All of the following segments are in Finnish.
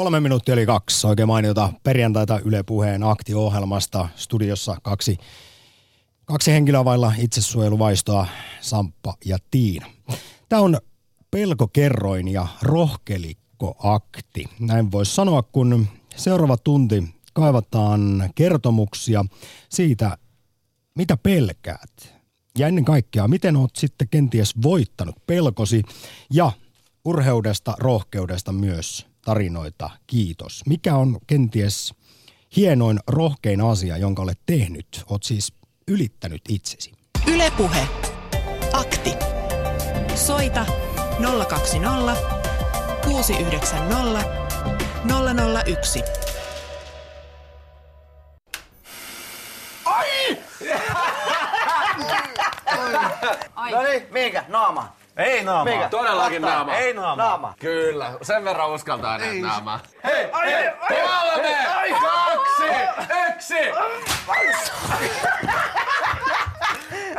1:53, oikein mainiota perjantaita Yle Puheen Akti-ohjelmasta. Studiossa kaksi henkilöä vailla itsesuojeluvaistoa, Samppa ja Tiina. Tämä on pelkokerroin ja rohkelikkoakti. Näin voisi sanoa, kun seuraava tunti kaivataan kertomuksia siitä, mitä pelkäät. Ja ennen kaikkea, miten olet sitten kenties voittanut pelkosi ja urheudesta, rohkeudesta myös tarinoita. Kiitos. Mikä on kenties hienoin, rohkein asia, jonka olet tehnyt? Olet siis ylittänyt itsesi. Yle Puhe. Akti. Soita 020 690 001. Ai! No niin, minkä? Naamaan. Ei naamaa. Mikä? Todellakin naamaa. Ei naamaa. Kyllä, sen verran uskaltaa nähdä naamaa. Hei! 3, 2, 1!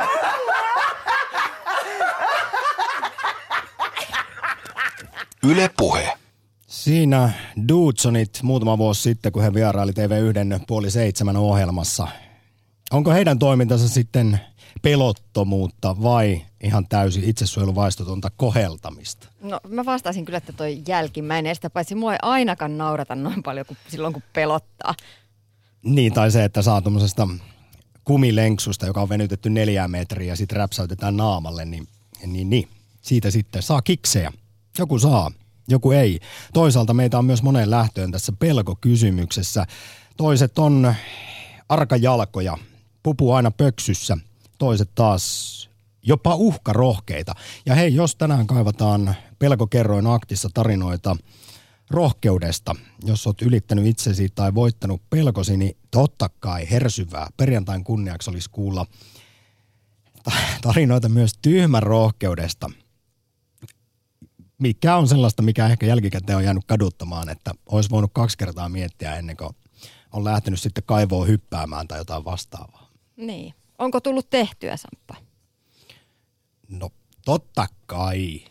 Yle Puhe. Siinä Doodsonit muutama vuosi sitten, kun he vierailit EV1 6:30 ohjelmassa. Onko heidän toimintansa sitten pelottomuutta vai ihan täysin itsesuojeluvaistotonta koheltamista? No mä vastaisin kyllä, että toi jälkimmäinen. Sitä paitsi mua ei ainakaan naurata noin paljon kuin silloin, kun pelottaa. Niin, tai se, että saa tuommoisesta kumilenksusta, joka on venytetty 4 metriä ja sitten räpsäytetään naamalle, niin. Siitä sitten saa kiksejä. Joku saa, joku ei. Toisaalta meitä on myös moneen lähtöön tässä pelkokysymyksessä. Toiset on arkajalkoja, pupu aina pöksyssä. Toiset taas jopa uhkarohkeita. Ja hei, jos tänään kaivataan pelkokerroin Aktissa tarinoita rohkeudesta, jos olet ylittänyt itsesi tai voittanut pelkosi, niin totta kai hersyvää. Perjantain kunniaksi olisi kuulla tarinoita myös tyhmän rohkeudesta. Mikä on sellaista, mikä ehkä jälkikäteen on jäänyt kaduttamaan, että olisi voinut 2 kertaa miettiä ennen kuin on lähtenyt sitten kaivoon hyppäämään tai jotain vastaavaa. Niin. Onko tullut tehtyä, Samppa? No totta kai.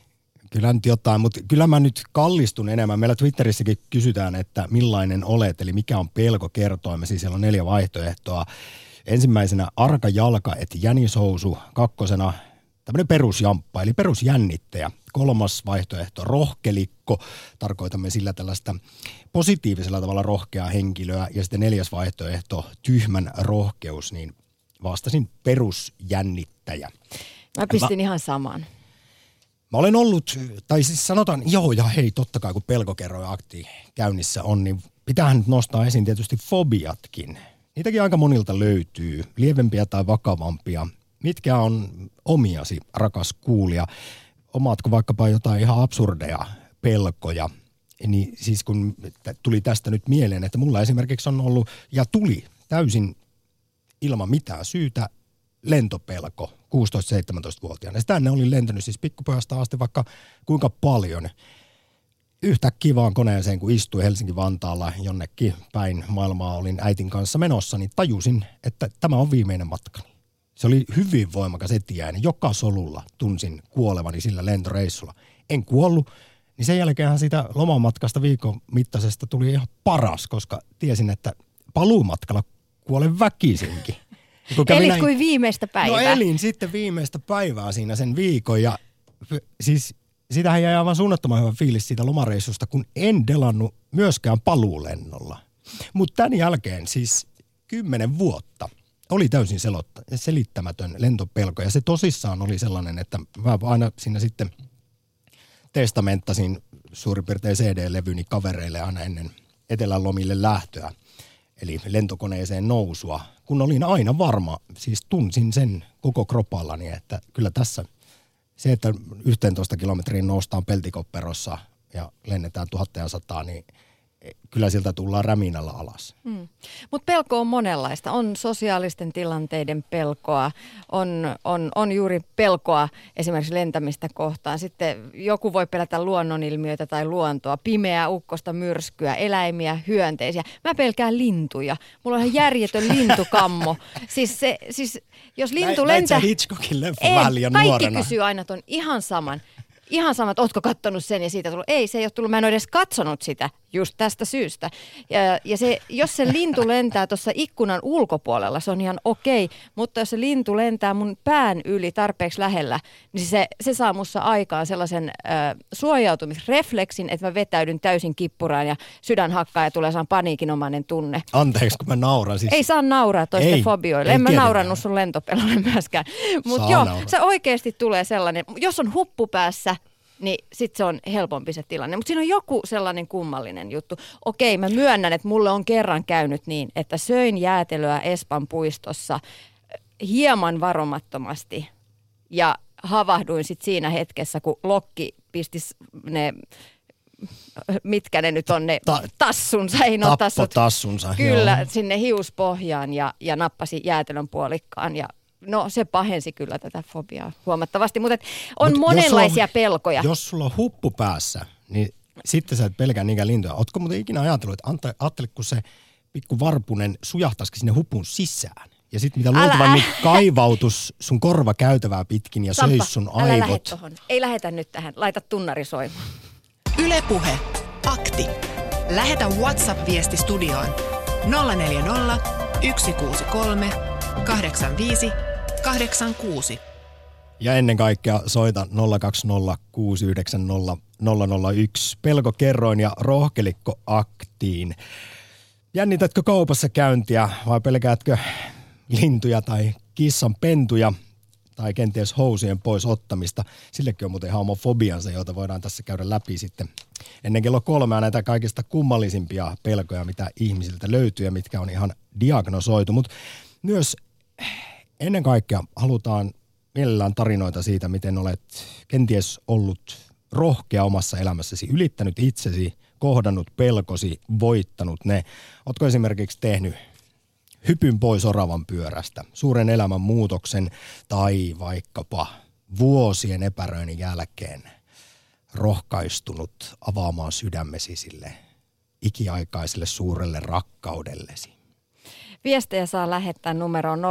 Kyllä nyt jotain, mutta kyllä mä nyt kallistun enemmän. Meillä Twitterissäkin kysytään, että millainen olet, eli mikä on pelkokertoimesi. Siis siellä on 4 vaihtoehtoa. Ensimmäisenä arka jalka, et jänishousu. 2. tämmöinen perusjamppa, eli perusjännittäjä. 3. vaihtoehto, rohkelikko. Tarkoitamme sillä tällaista positiivisella tavalla rohkeaa henkilöä. Ja sitten 4. vaihtoehto, tyhmän rohkeus, niin vastasin perusjännittäjä. Mä pistin ihan saman. Mä olen ollut, tai siis sanotaan, joo ja hei, totta kai kun pelkokerroin akti käynnissä on, niin pitäähän nyt nostaa esiin tietysti fobiatkin. Niitäkin aika monilta löytyy, lievempiä tai vakavampia. Mitkä on omiasi, rakas kuulija? Omaatko vaikkapa jotain ihan absurdeja pelkoja? Niin siis kun tuli tästä nyt mieleen, että mulla esimerkiksi on ollut, ja tuli täysin ilman mitään syytä, lentopelko 16-17-vuotiaana. Sitä ennen olin lentänyt siis pikkupojasta asti vaikka kuinka paljon. Yhtäkkiä vaan koneeseen, kun istuin Helsinki-Vantaalla jonnekin päin maailmaa, olin äitin kanssa menossa, niin tajusin, että tämä on viimeinen matkani. Se oli hyvin voimakas etiäinen. Joka solulla tunsin kuolevani sillä lentoreissulla. En kuollut, niin sen jälkeenhän siitä lomamatkasta viikon mittaisesta tuli ihan paras, koska tiesin, että paluumatkalla kuolen väkisinkin. Elit kuin viimeistä päivää. No elin sitten viimeistä päivää siinä sen viikon ja siis sitähän jäi aivan suunnattoman hyvä fiilis siitä lomareissusta, kun en delannut myöskään paluulennolla. Mutta tämän jälkeen siis 10 vuotta oli täysin selittämätön lentopelko ja se tosissaan oli sellainen, että mä aina siinä sitten testamenttasin suurin piirtein CD-levyni kavereille aina ennen etelän lomille lähtöä. Eli lentokoneeseen nousua, kun olin aina varma, siis tunsin sen koko kropallani, että kyllä tässä se, että 11 kilometriin noustaan peltikopperossa ja lennetään 1100, niin kyllä siltä tullaan räminällä alas. Mutta pelko on monenlaista. On sosiaalisten tilanteiden pelkoa, on juuri pelkoa esimerkiksi lentämistä kohtaan. Sitten joku voi pelätä luonnonilmiöitä tai luontoa, pimeää, ukkosta, myrskyä, eläimiä, hyönteisiä. Mä pelkään lintuja. Mulla on ihan järjetön lintukammo. Siis jos lintu lentää... Näit sä Hitchcockin leffan väliä nuorena? Kaikki kysyy aina ton ihan saman. Ootko kattonut sen ja siitä tullut? Ei, se ei ole tullut. Mä en ole edes katsonut sitä. Just tästä syystä. Ja se, jos se lintu lentää tuossa ikkunan ulkopuolella, se on ihan okei, mutta jos se lintu lentää mun pään yli tarpeeksi lähellä, niin se saa musta aikaan sellaisen suojautumisrefleksin, että mä vetäydyn täysin kippuraan ja sydän hakkaa ja tulee saan paniikinomainen tunne. Anteeksi, kun mä nauran siis. Ei saa nauraa toisten fobioille. En mä naurannut sun lentopelolle myöskään. Mutta joo, se oikeasti tulee sellainen, jos on huppu päässä, niin sitten se on helpompi se tilanne. Mutta siinä on joku sellainen kummallinen juttu. Okei, mä myönnän, että mulle on kerran käynyt niin, että söin jäätelöä Espan puistossa hieman varomattomasti ja havahduin sitten siinä hetkessä, kun lokki pisti ne, mitkä ne nyt on, ne tassunsa, ei no tassunsa. Kyllä, joo. Sinne hiuspohjaan ja nappasi jäätelön puolikkaan ja no se pahensi kyllä tätä fobiaa huomattavasti, mutta on monenlaisia pelkoja. Jos sulla on huppu päässä, niin sitten sä et pelkää niinkään lintuja. Ootko muuten ikinä ajatellut, että ajattele, kun se pikku varpunen sujahtaisikin sinne hupun sisään. Ja sitten mitä luultavasti niin kaivautus sun korvakäytävää pitkin ja söisi sun aivot. Älä lähde tohon. Ei lähetä nyt tähän. Laita tunnari soimaan. Yle Puhe. Akti. Lähetä WhatsApp-viesti studioon 040 163 85 86. Ja ennen kaikkea soita 020690001 pelkokerroin ja rohkelikko aktiin. Jännitätkö kaupassa käyntiä vai pelkäätkö lintuja tai kissan pentuja tai kenties housien pois ottamista? Sillekin on muuten ihan oma fobiansa, jota voidaan tässä käydä läpi sitten. Ennen kello 3 näitä kaikista kummallisimpia pelkoja, mitä ihmisiltä löytyy ja mitkä on ihan diagnosoitu, mutta myös ennen kaikkea halutaan mielellään tarinoita siitä, miten olet kenties ollut rohkea omassa elämässäsi, ylittänyt itsesi, kohdannut pelkosi, voittanut ne. Ootko esimerkiksi tehnyt hypyn pois oravan pyörästä, suuren elämän muutoksen tai vaikkapa vuosien epäröinnin jälkeen rohkaistunut avaamaan sydämesi sille ikiaikaiselle suurelle rakkaudellesi? Viestejä saa lähettää numeroon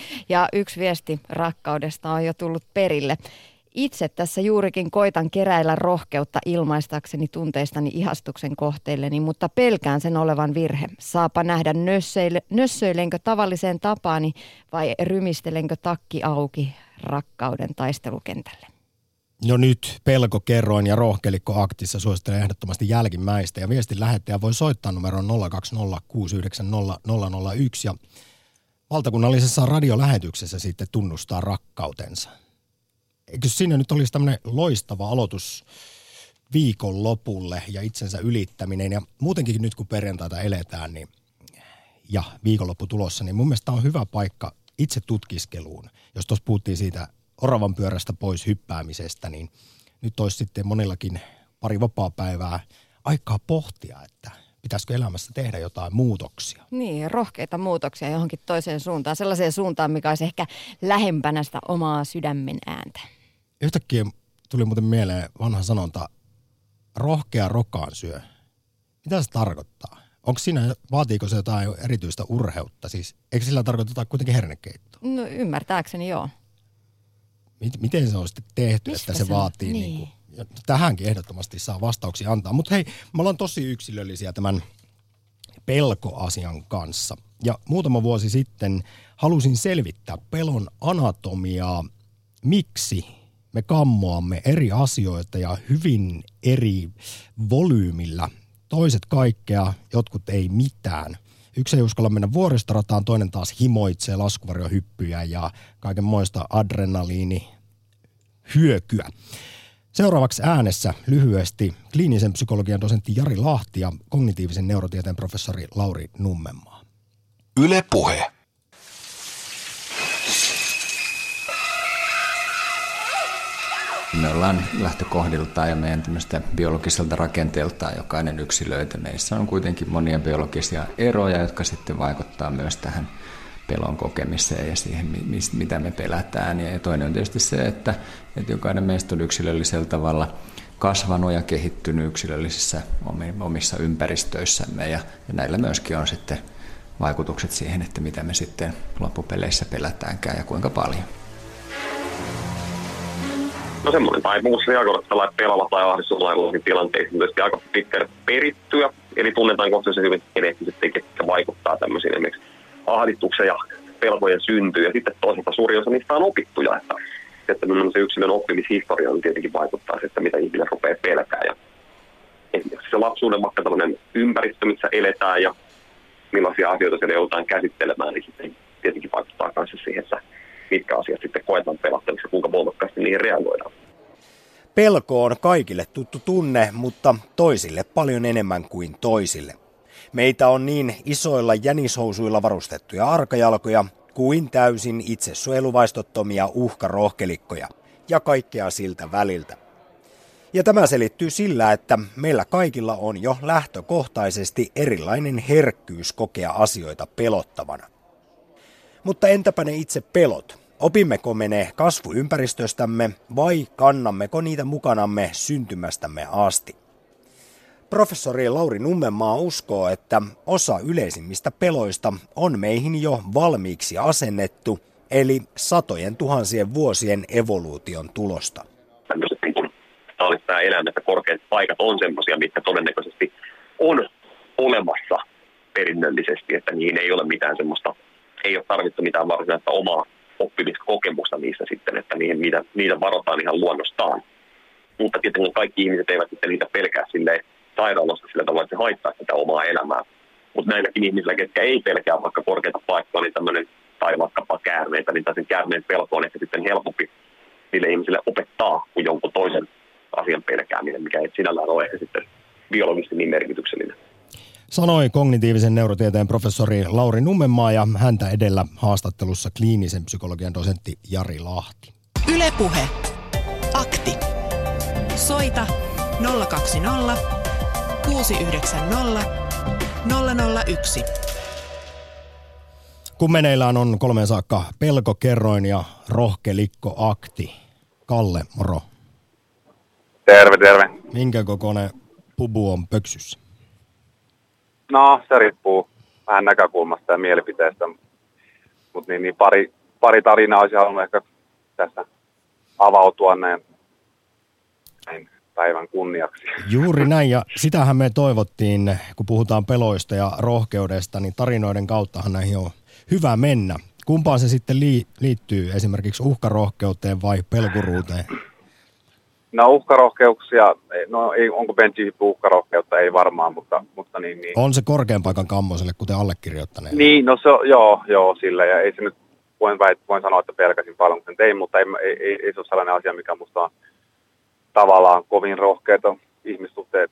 0401638586 ja yksi viesti rakkaudesta on jo tullut perille. Itse tässä juurikin koitan keräillä rohkeutta ilmaistakseni tunteistani ihastuksen kohteilleni, mutta pelkään sen olevan virhe. Saapa nähdä, nössöilenkö tavalliseen tapaani vai rymistelenkö takki auki rakkauden taistelukentälle. No nyt pelkokerroin ja rohkelikko aktissa suosittelen ehdottomasti jälkimmäistä. Ja viestin lähettäjä voi soittaa numeroon 020690001 ja valtakunnallisessa radiolähetyksessä sitten tunnustaa rakkautensa. Eikö siinä nyt olisi tämmöinen loistava aloitus viikon lopulle ja itsensä ylittäminen. Ja muutenkin nyt kun perjantaita eletään niin, ja viikonloppu tulossa, niin mun mielestä on hyvä paikka itse tutkiskeluun, jos tuossa puhuttiin siitä oravan pyörästä pois hyppäämisestä, niin nyt olisi sitten monillakin pari vapaapäivää aikaa pohtia, että pitäisikö elämässä tehdä jotain muutoksia. Niin, rohkeita muutoksia johonkin toiseen suuntaan, sellaiseen suuntaan, mikä olisi ehkä lähempänä sitä omaa sydämen ääntä. Yhtäkkiä tuli muuten mieleen vanha sanonta, rohkea rokaan syö. Mitä se tarkoittaa? Onko siinä, vaatiiko se jotain erityistä urheutta? Siis, eikö sillä tarkoiteta kuitenkin hernekeittoa? No ymmärtääkseni joo. Miten se on sitten tehty, mistä että se vaatii? Niin kuin, tähänkin ehdottomasti saa vastauksia antaa. Mutta hei, me ollaan tosi yksilöllisiä tämän pelkoasian kanssa. Ja muutama vuosi sitten halusin selvittää pelon anatomiaa, miksi me kammoamme eri asioita ja hyvin eri volyymillä. Toiset kaikkea, jotkut ei mitään. Yksi ei uskalla mennä vuoristorataan, toinen taas himoitsee laskuvarjohyppyjä ja kaikenmoista adrenaliinihyökyä. Seuraavaksi äänessä lyhyesti kliinisen psykologian dosentti Jari Lahti ja kognitiivisen neurotieteen professori Lauri Nummenmaa. Yle Puhe. Me ollaan lähtökohdiltaan ja meidän tämmöistä biologiselta rakenteeltaan jokainen yksilöitä. Meissä on kuitenkin monia biologisia eroja, jotka sitten vaikuttaa myös tähän pelon kokemiseen ja siihen, mitä me pelätään. Ja toinen on tietysti se, että jokainen meistä on yksilöllisellä tavalla kasvanut ja kehittynyt yksilöllisissä omissa ympäristöissämme. Ja näillä myöskin on sitten vaikutukset siihen, että mitä me sitten loppupeleissä pelätäänkään ja kuinka paljon. no semmoinen taipumus reagoida pelalla tai ahdistuslailla tilanteisiin tietysti aika pitkälle perittyä. Eli tunnetaan kohtuullisen hyvin geneettiset tekijät, jotka vaikuttaa tämmöisiin esimerkiksi ahdistuksen ja pelkojen syntyyn. Ja sitten toisaalta suuri osa niistä on opittuja, että se yksilön oppimishistoria on tietenkin vaikuttaa se, että mitä ihminen rupeaa pelkää. Ja esimerkiksi se lapsuuden vaikka tämmöinen ympäristö, missä eletään ja millaisia asioita siellä joudutaan käsittelemään, niin sitten tietenkin vaikuttaa kanssa siihen, että mitkä asiat sitten koetaan pelattelussa, kuinka voimakkaasti niihin reagoidaan. Pelko on kaikille tuttu tunne, mutta toisille paljon enemmän kuin toisille. Meitä on niin isoilla jänishousuilla varustettuja arkajalkoja kuin täysin itsesuojeluvaistottomia uhkarohkelikkoja ja kaikkea siltä väliltä. Ja tämä selittyy sillä, että meillä kaikilla on jo lähtökohtaisesti erilainen herkkyys kokea asioita pelottavana. Mutta entäpä ne itse pelot? Opimmeko me ne kasvuympäristöstämme vai kannammeko niitä mukanamme syntymästämme asti? Professori Lauri Nummenmaa uskoo, että osa yleisimmistä peloista on meihin jo valmiiksi asennettu, eli satojen tuhansien vuosien evoluution tulosta. Tällaiset elämässä korkeat paikat on semmoisia, mitkä todennäköisesti on olemassa perinnöllisesti, että niihin ei ole mitään semmoista, ei ole tarvittu mitään varsinaista omaa oppimiskokemusta niissä sitten, että niitä varotaan ihan luonnostaan. Mutta tietenkin kaikki ihmiset eivät sitten niitä pelkää silleen sairaalassa sillä tavalla, että se haittaa sitä omaa elämää. Mutta näilläkin ihmisillä, ketkä ei pelkää vaikka korkeita paikkaa, niin tämmöinen, tai vaikkapa käärmeitä, niin sen käärmeen pelko on ehkä sitten helpompi niille ihmisille opettaa kuin jonkun toisen asian pelkääminen, mikä ei sinällään ole ehkä sitten biologisesti niin merkityksellinen. Sanoi kognitiivisen neurotieteen professori Lauri Nummenmaa ja häntä edellä haastattelussa kliinisen psykologian dosentti Jari Lahti. Yle Puhe. Akti. Soita 020 690 001. Kun meneillään on 3 saakka pelkokerroin ja rohkelikko akti. Kalle, moro. Terve, terve. Minkä kokoinen pubu on pöksyssä? No, se riippuu vähän näkökulmasta ja mielipiteestä, mutta niin pari tarinaa olisi halunnut ehkä tässä avautua näin päivän kunniaksi. Juuri näin, ja sitähän me toivottiin, kun puhutaan peloista ja rohkeudesta, niin tarinoiden kauttahan näihin on hyvä mennä. Kumpaan se sitten liittyy, esimerkiksi uhkarohkeuteen vai pelkuruuteen? No uhkarohkeuksia, no ei, onko benchippi uhkarohkeutta, ei varmaan, mutta niin. On se korkean paikan kammoiselle, kuten allekirjoittaneelle. Niin, no se joo, sillä ja ei se nyt, voin sanoa, että pelkäsin paljon, kun tein, mutta ei se ole sellainen asia, mikä musta on tavallaan kovin rohkeita ihmissuhteet,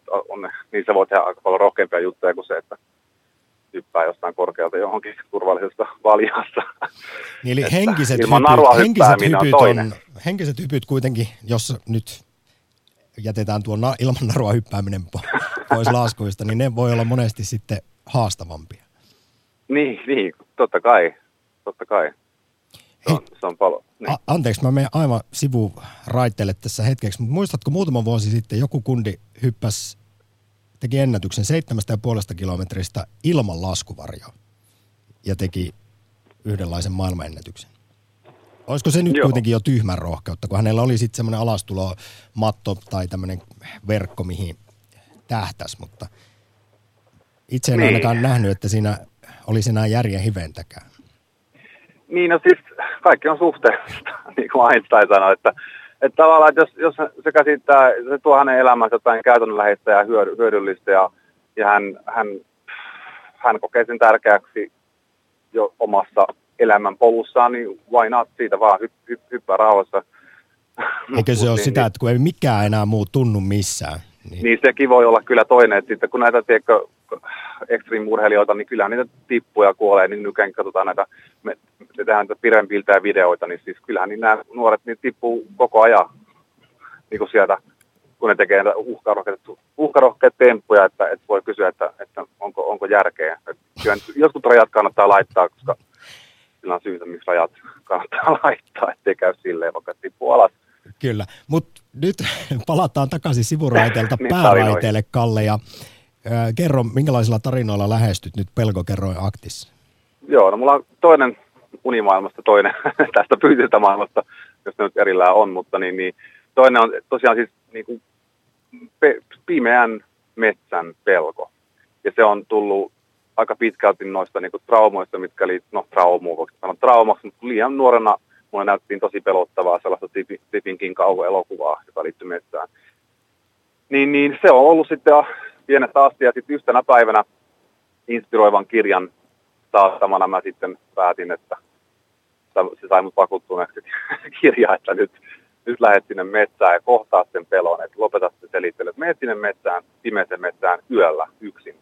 niissä voi tehdä aika paljon rohkeampia juttuja kuin se, että hyppää jostain korkealta johonkin turvallisesta valjasta. Eli henkiset hypyt kuitenkin, jos nyt jätetään tuon ilman narua hyppääminen pois laskuista, niin ne voi olla monesti sitten haastavampia. Niin, totta kai. Se on paljon. Niin. Anteeksi, mä menen aivan sivuraitteelle tässä hetkeksi, mutta muistatko muutama vuosi sitten joku kundi teki ennätyksen 7,5 kilometristä ilman laskuvarjoa ja teki yhdenlaisen maailmanennätyksen. Olisiko se nyt kuitenkin jo tyhmän rohkeutta, kun hänellä oli sitten semmoinen alastulomatto tai tämmöinen verkko, mihin tähtäisi, mutta itse en ainakaan nähnyt, että siinä olisi enää järjen hiventäkään. Niin, no siis kaikki on suhteellista, niin kuin Einstein sanoi, että tavallaan, että jos se käsittää, se tuo hänen elämänsä jotain käytännönläheistä ja hyödyllistä ja hän kokee sen tärkeäksi jo omassa elämänpolussaan, niin why not? Siitä vaan hyppää rauhassa. Eikö se ole sitä, että kun ei mikään enää muu tunnu missään? Niin sekin voi olla kyllä toinen, että sitten kun näitä extreme-urheilijoita, niin kyllähän niitä tippuja kuolee, niin nykyään katsotaan näitä, me tehdään niitä pidempiltä ja videoita, niin siis kyllähän niin nämä nuoret niin tippuu koko ajan niin kuin sieltä, kun ne tekee näitä uhkarohkeita temppuja, että voi kysyä, että onko järkeä. Kyllä joskus rajat kannattaa laittaa, koska sillä on syytä, miksi rajat kannattaa laittaa, ettei käy silleen, vaikka tippuu alas. Kyllä, mutta nyt palataan takaisin sivuraiteelta pääraiteelle, Kalle, ja kerro, minkälaisilla tarinoilla lähestyt nyt pelkokerroin Aktissa? Joo, no mulla on toinen unimaailmasta, toinen tästä fyysistä maailmasta, jos ne nyt erillään on, mutta niin toinen on tosiaan siis niin kuin pimeän metsän pelko. Ja se on tullut aika pitkälti noista niin kuin traumoista, mitkä liittyy, no traumua, voiko sanoa traumaksi, mutta liian nuorena mulle näytettiin tosi pelottavaa sellaista Tipinkin kauhuelokuvaa, joka liittyy metsään. Niin se on ollut sitten pienestä asti ja sitten yhtenä päivänä inspiroivan kirjan saattamana mä sitten päätin, että se sai mut vakuuttuneeksi kirjaa, että nyt lähdet sinne metsään ja kohtaat sen pelon, että lopetat se selittelyt. Menet sinne metsään, pimeeseen metsään yöllä yksin.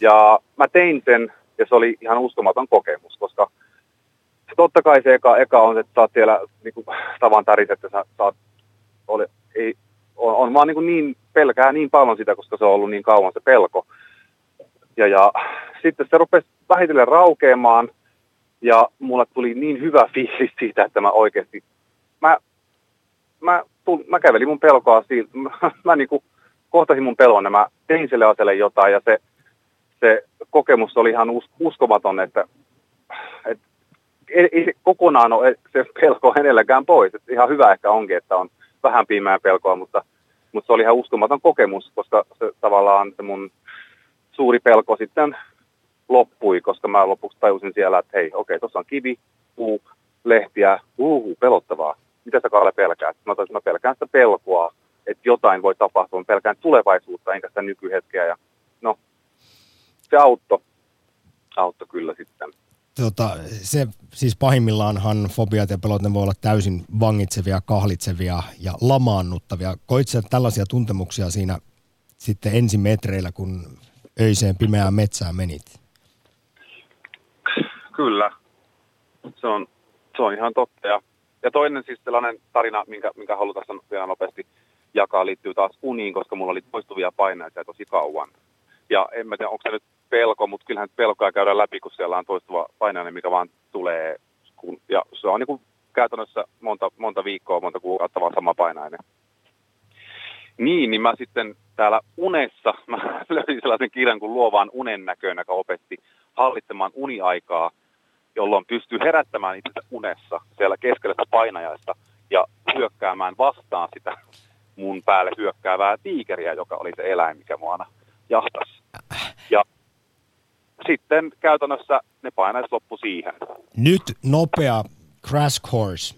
Ja mä tein sen ja se oli ihan uskomaton kokemus, koska totta kai se eka on, että sä oot siellä niinku tavan täris, että sä oot, vaan niin pelkää niin paljon sitä, koska se on ollut niin kauan se pelko. Ja sitten se rupesi vähitellen raukeamaan ja mulle tuli niin hyvä fiilis siitä, että mä oikeasti, mä kävelin mun pelkoa siitä, mä niinku kohtasin mun pelon ja mä tein sille asialle jotain ja se kokemus oli ihan uskomaton, että ei kokonaan ole se pelko edelläkään pois. Et ihan hyvä ehkä onkin, että on vähän pimeää pelkoa, mutta se oli ihan uskomaton kokemus, koska se, tavallaan se mun suuri pelko sitten loppui, koska mä lopuksi tajusin siellä, että hei, okei, tuossa on kivi, puu, lehtiä, pelottavaa. Mitä sä Kalle pelkäät? Mä pelkään sitä pelkoa, että jotain voi tapahtua. Mä pelkään tulevaisuutta, enkä sitä nykyhetkeä. Ja, no, se auttoi kyllä sitten. Se siis pahimmillaanhan fobiat ja pelot, ne voi olla täysin vangitsevia, kahlitsevia ja lamaannuttavia. Koit sä tällaisia tuntemuksia siinä sitten ensimetreillä, kun öiseen pimeään metsään menit? Kyllä. Se on ihan totta. Ja toinen siis sellainen tarina, minkä haluan tässä vielä nopeasti jakaa, liittyy taas uniin, koska mulla oli toistuvia paineita tosi kauan. Ja en mä tiedä, onko se nyt pelko, mutta kyllähän pelkoa käydään läpi, kun siellä on toistuva painainen, mikä vaan tulee. Ja se on niin kuin käytännössä monta viikkoa, monta kuukautta vaan sama painainen. Niin mä sitten täällä unessa, mä löysin sellaisen kirjan kuin Luovaan unen näköön, joka opetti hallitsemaan uniaikaa, jolloin pystyy herättämään itse unessa siellä keskellä sitä painajaista ja hyökkäämään vastaan sitä mun päälle hyökkäävää tiikeriä, joka oli se eläin, mikä mua aina jahtasi. Ja sitten käytännössä ne painajat loppu siihen. Nyt nopea crash course.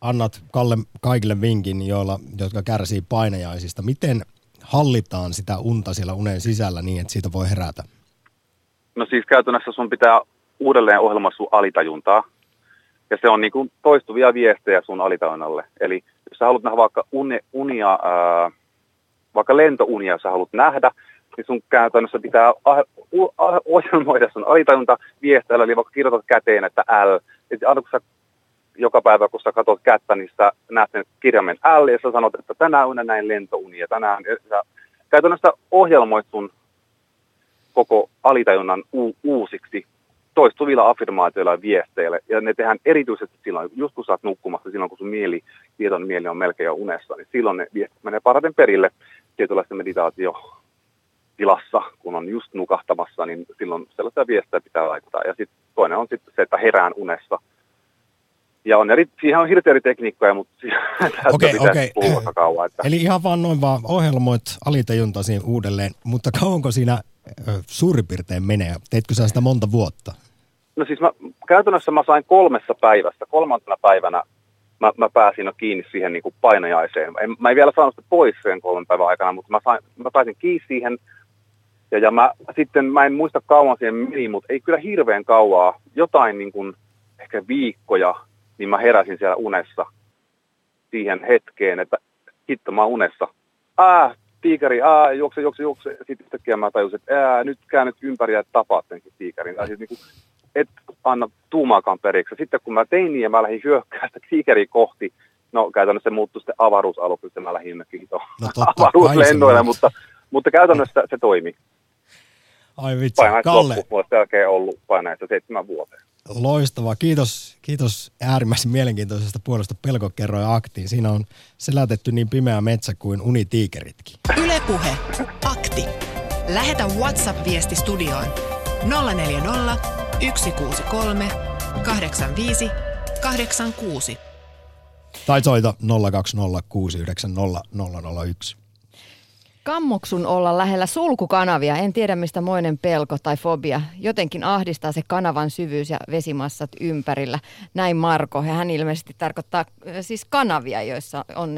Annat Kalle kaikille vinkin, jotka kärsii painajaisista. Miten hallitaan sitä unta siellä unen sisällä niin, että siitä voi herätä? No siis käytännössä sun pitää uudelleen ohjelmoida sun alitajuntaa. Ja se on niin kuin toistuvia viestejä sun alitajunnalle. Eli jos sä haluat nähdä vaikka vaikka lentounia, jos sä haluat nähdä, niin sun käytännössä pitää ohjelmoida sun alitajunta viesteillä. Eli vaikka kirjoitat käteen, että L. Eli aina kun sä joka päivä, kun sä katsot kättä, niin sä näet sen kirjaimen L, ja sä sanot, että tänään on näin lentounia. Tänään sä käytännössä ohjelmoit sun koko alitajunnan uusiksi toistuvilla affirmaatioilla ja viesteillä. Ja ne tehdään erityisesti silloin, just kun sä oot nukkumassa, silloin kun sun tietoinen mieli on melkein jo unessa, niin silloin ne viestit menee parhaiten perille tietynlaista meditaatiotilassa, kun on just nukahtamassa, niin silloin sellaisia viestejä pitää laittaa. Ja sitten toinen on sitten se, että herään unessa. Ja siihen on hirveä eri tekniikkoja, mutta tästä pitäisi puhua kauan. Että. Eli ihan vaan noin vaan ohjelmoit alitajunta siihen uudelleen, mutta kauanko siinä suurin piirtein menee? Teitkö sä sitä monta vuotta? No siis käytännössä mä sain 3 päivässä. 3. päivänä mä pääsin kiinni siihen niin kuin painajaiseen. Mä en vielä saanut sitä pois sen 3 päivän aikana, mutta mä pääsin kiinni siihen. Ja mä en muista kauan siihen meni, mutta ei kyllä hirveän kauaa. Jotain niin kuin ehkä viikkoja. Niin mä heräsin siellä unessa siihen hetkeen, että hitto, mä oon unessa. Tiikeri, juokse. Sitten yhtäkkiä mä tajusin, että nyt käännyt ympäri ja tapaat senkin tiikerin. Tai siis niin kuin, et anna tuumaakaan periksi. Sitten kun mä tein niin ja mä lähdin hyökkää sitä tiikeriä kohti, no käytännössä se muuttui sitten avaruusaluksi, että mä lähdin jonnekin avaruuslennoille, mutta käytännössä se toimi. Ai vitsi, Kalle. Mulla on jälkeen ollut painaista 7 vuoteen. Loistavaa. Kiitos äärimmäisen mielenkiintoisesta puolesta Pelkokerroja Aktiin. Siinä on selätetty niin pimeä metsä kuin unitiikeritkin. Yle Puhe. Akti. Lähetä WhatsApp-viesti studioon 040 163 85 86. Tai soita 020690001. Kammoksun olla lähellä sulkukanavia. En tiedä mistä moinen pelko tai fobia. Jotenkin ahdistaa se kanavan syvyys ja vesimassat ympärillä. Näin Marko. Ja hän ilmeisesti tarkoittaa siis kanavia, joissa on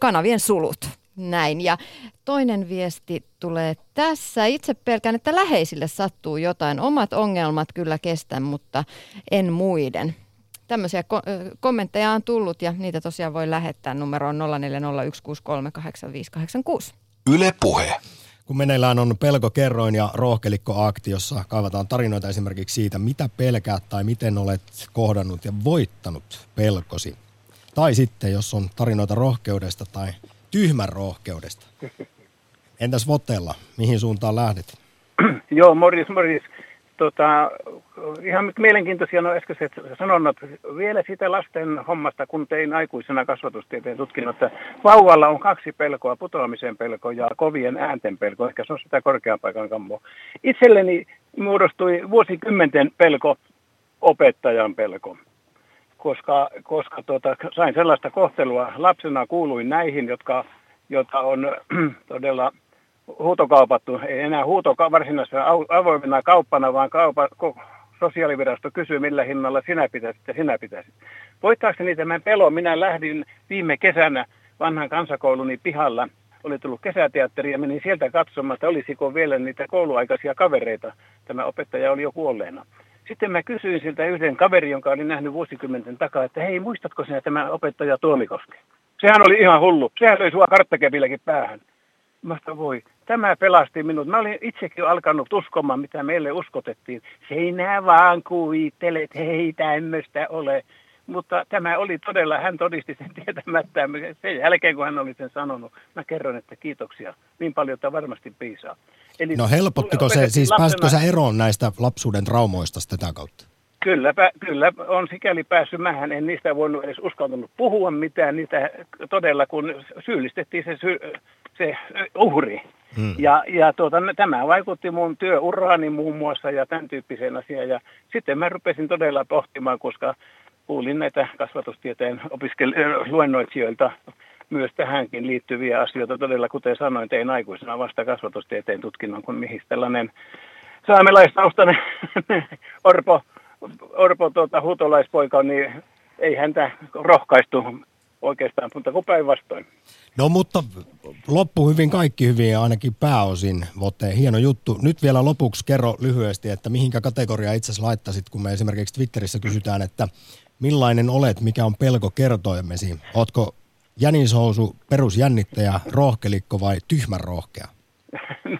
kanavien sulut. Näin. Ja toinen viesti tulee tässä. Itse pelkään, että läheisille sattuu jotain. Omat ongelmat kyllä kestän, mutta en muiden. Tämmöisiä kommentteja on tullut ja niitä tosiaan voi lähettää numeroon 0401638586. Yle Puhe. Kun meneillään on pelkokerroin ja rohkelikkoakti, jossa kaivataan tarinoita esimerkiksi siitä, mitä pelkäät tai miten olet kohdannut ja voittanut pelkosi. Tai sitten, jos on tarinoita rohkeudesta tai tyhmän rohkeudesta. Entäs Votella, mihin suuntaan lähdet? Joo, morjens. Ihan mielenkiintoisia nuo äskeiset sanonnat vielä siitä lasten hommasta, kun tein aikuisena kasvatustieteen tutkinnon, että vauvalla on kaksi pelkoa, putoamisen pelko ja kovien äänten pelko, ehkä se on sitä korkean paikan kammoa. Itselleni muodostui vuosikymmenten pelko, opettajan pelko, koska sain sellaista kohtelua. Lapsena kuuluin näihin, joita on todella huutokaupattu, ei enää varsinaisena avoimena kauppana, vaan sosiaalivirasto kysyy, millä hinnalla sinä pitäisit. Voittaakseni tämän pelon, minä lähdin viime kesänä vanhan kansakouluni pihalla. Oli tullut kesäteatteri ja menin sieltä katsomaan, että olisiko vielä niitä kouluaikaisia kavereita. Tämä opettaja oli jo kuolleena. Sitten mä kysyin siltä yhden kaverin, jonka olin nähnyt vuosikymmenten takaa, että hei, muistatko sinä tämä opettaja Tuomikoski? Sehän oli ihan hullu. Sehän löi sua karttakepilläkin päähän. Mä sanoin, voi, tämä pelasti minut. Mä olin itsekin alkanut uskomaan, mitä meille uskotettiin. Sinä vaan kuvittelet, hei, tämmöistä ole. Mutta tämä oli todella, hän todisti sen tietämättä. Sen jälkeen, kun hän oli sen sanonut, mä kerron, että kiitoksia. Niin paljon, että varmasti piisaa. Eli no helpottiko se, siis pääsitkö sä eroon näistä lapsuuden traumoista tätä kautta? Kyllä on sikäli päässyt. Mähän en niistä voinut edes uskaltanut puhua mitään. Niitä todella, kun syyllistettiin se uhri. Hmm. Tämä vaikutti mun työuraani muun muassa ja tämän tyyppiseen asiaan. Ja sitten mä rupesin todella pohtimaan, koska kuulin näitä kasvatustieteen luennoitsijoilta myös tähänkin liittyviä asioita. Todella, kuten sanoin, tein aikuisena vasta kasvatustieteen tutkinnon, kun mihin tällainen saamelaistaustainen Orpo huutolaispoika, niin ei häntä rohkaistu oikeastaan, mutta kun päinvastoin. No mutta loppu hyvin, kaikki hyvin ja ainakin pääosin, Vote. Hieno juttu. Nyt vielä lopuksi kerro lyhyesti, että mihinkä kategoriaan itse asiassa laittaisit, kun me esimerkiksi Twitterissä kysytään, että millainen olet, mikä on pelko kertoimesi. Ootko jänishousu, perusjännittäjä, rohkelikko vai tyhmän rohkea?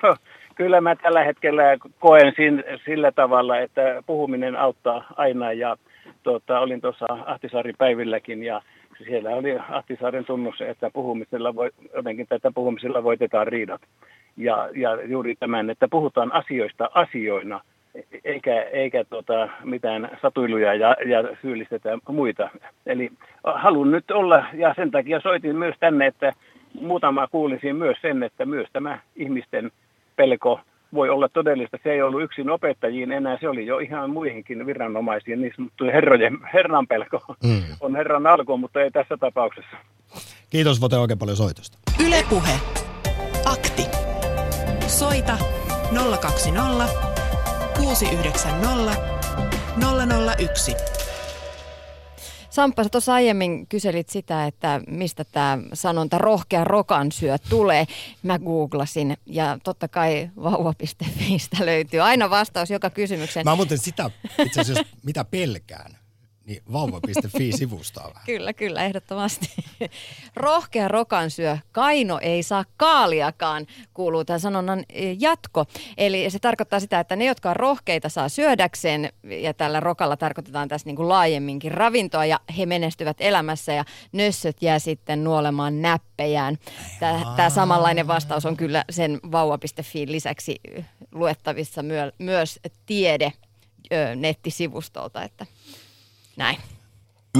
No. Kyllä mä tällä hetkellä koen sillä tavalla, että puhuminen auttaa aina ja olin tuossa Ahtisaarin päivilläkin ja siellä oli Ahtisaaren tunnus, että puhumisella voitetaan riidat. Ja juuri tämän, että puhutaan asioista asioina eikä mitään satuiluja ja syyllistetään muita. Eli haluan nyt olla ja sen takia soitin myös tänne, että muutama kuulisin myös sen, että myös tämä ihmisten pelko voi olla todellista. Se ei ollut yksin opettajiin enää, se oli jo ihan muihinkin viranomaisiin. Niin sanottu herran pelko on herran alku, mutta ei tässä tapauksessa. Kiitos Vote oikein paljon soitosta. Yle Puhe. Akti. Soita 020 690 001. Samppa, tuossa aiemmin kyselit sitä, että mistä tämä sanonta rohkea rokansyö tulee. Mä googlasin ja totta kai vauva.fiistä löytyy aina vastaus joka kysymykseen. Mä muuten sitä, itse asiassa mitä pelkään, niin vauva.fi sivustaa vähän. Kyllä, ehdottomasti. Rohkea rokansyö, kaino ei saa kaaliakaan, kuuluu tämän sanonnan jatko. Eli se tarkoittaa sitä, että ne, jotka on rohkeita, saa syödäkseen, ja tällä rokalla tarkoitetaan tässä niin kuin laajemminkin ravintoa, ja he menestyvät elämässä, ja nössöt jää sitten nuolemaan näppejään. Tämä samanlainen vastaus on kyllä sen vauva.fi lisäksi luettavissa myös tiede nettisivustolta, että näin.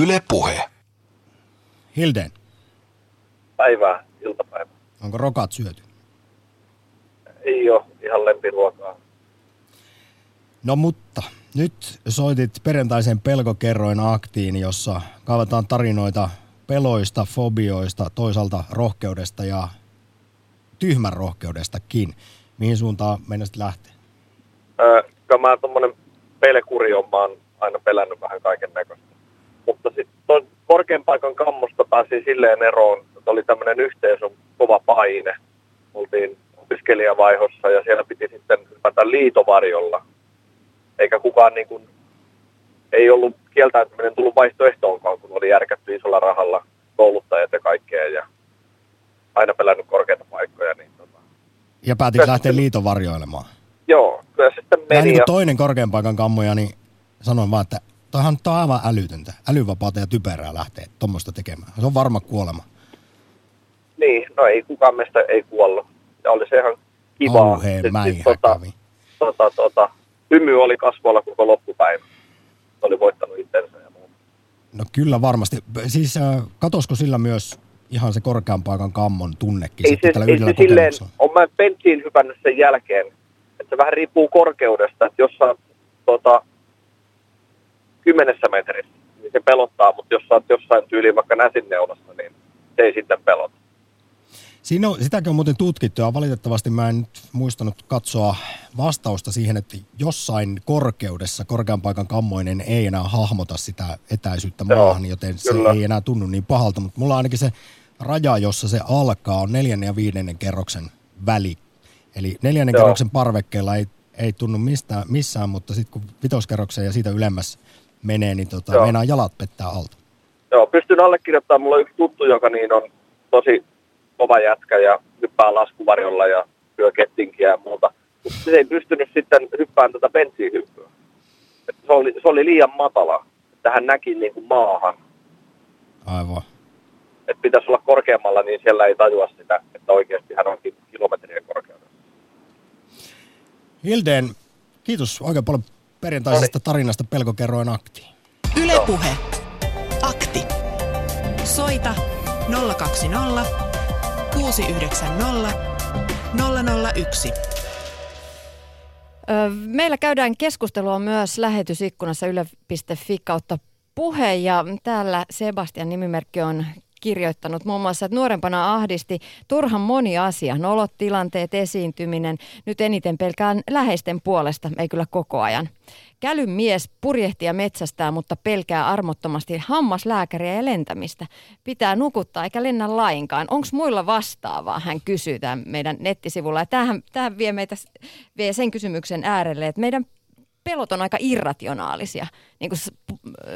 Yle Puhe. Hilden. Päivää, iltapäivää. Onko rokat syöty? Ei ole, ihan lempiruokaa. No mutta, Nyt soitit perjantaisen pelkokerroin aktiin, jossa kaivataan tarinoita peloista, fobioista, toisaalta rohkeudesta ja tyhmän rohkeudestakin. Mihin suuntaan mennäisit lähteä? Mä tommonen pelkuri on aina pelännyt vähän kaiken näköistä. Mutta sitten korkean paikan kammosta pääsi silleen eroon, että oli tämmöinen yhteisön kova paine. Oltiin opiskelijavaihossa ja siellä piti sitten hypätä liitovarjolla. Eikä kukaan niin kuin, ei ollut kieltäytyminen tullut vaihtoehtoonkaan, kun oli järkätty isolla rahalla kouluttajat ja kaikkea ja aina pelännyt korkeita paikkoja. Niin ja päätit lähteä liitovarjoilemaan? Joo, kyllä sitten meni. Niin toinen korkean paikan kammoja, niin sanoin vaan, että toihan on aivan älytöntä, älyvapaata ja typerää lähteä tuommoista tekemään. Se on varma kuolema. Niin, no ei kukaan meistä ei kuollut. Ja oli se ihan kivaa. Hymy oli kasvoilla koko loppupäivä. Se oli voittanut itsensä ja muuta. No kyllä varmasti. Siis katosko sillä myös ihan se korkean paikan kammon tunnekin? Ei se, silleen, olen penssiin hypännyt sen jälkeen. Että se vähän riippuu korkeudesta. Että jos sä 10 metrissä, niin se pelottaa. Mutta jos sä oot jossain tyyliin vaikka näsinneulassa, niin se ei sitten pelota. Siinä on, sitäkin on muuten tutkittu ja valitettavasti mä en nyt muistanut katsoa vastausta siihen, että jossain korkeudessa korkean paikan kammoinen ei enää hahmota sitä etäisyyttä maahan, joten se kyllä ei enää tunnu niin pahalta. Mutta mulla ainakin se raja, jossa se alkaa, on 4. ja 5. kerroksen väli. Eli 4. kerroksen parvekkeella ei tunnu missään, mutta sitten kun 5. kerrokseen ja siitä ylemmäs menee, niin meinaa jalat pettää alta. Joo, pystyn allekirjoittamaan. Mulla on yksi tuttu, joka niin on tosi kova jätkä ja hyppää laskuvarjolla ja syö kettinkiä ja muuta. Mutta se ei pystynyt sitten hyppään tätä bensiihyppyä. Se oli liian matala. Että hän näki niin kuin maahan. Aivan. Että pitäisi olla korkeammalla, niin siellä ei tajua sitä, että oikeasti hän onkin kilometrien korkeudessa. Hildeen, kiitos oikein paljon perjantaisesta tarinasta pelkokerroin aktiin. Yle Puhe. Akti. Soita 020 690 001. Meillä käydään keskustelua myös lähetysikkunassa yle.fi/puhe ja täällä Sebastian nimimerkki on kirjoittanut muun muassa, että nuorempana ahdisti turhan moni asia, nolot, tilanteet, esiintyminen, nyt eniten pelkään läheisten puolesta, ei kyllä koko ajan. Kälyn mies purjehtia metsästää, mutta pelkää armottomasti hammaslääkäriä ja lentämistä. Pitää nukuttaa eikä lennä lainkaan. Onko muilla vastaavaa, hän kysyy tämän meidän nettisivulla. Ja tämähän vie meitä sen kysymyksen äärelle, että meidän pelot on aika irrationaalisia, niin kuin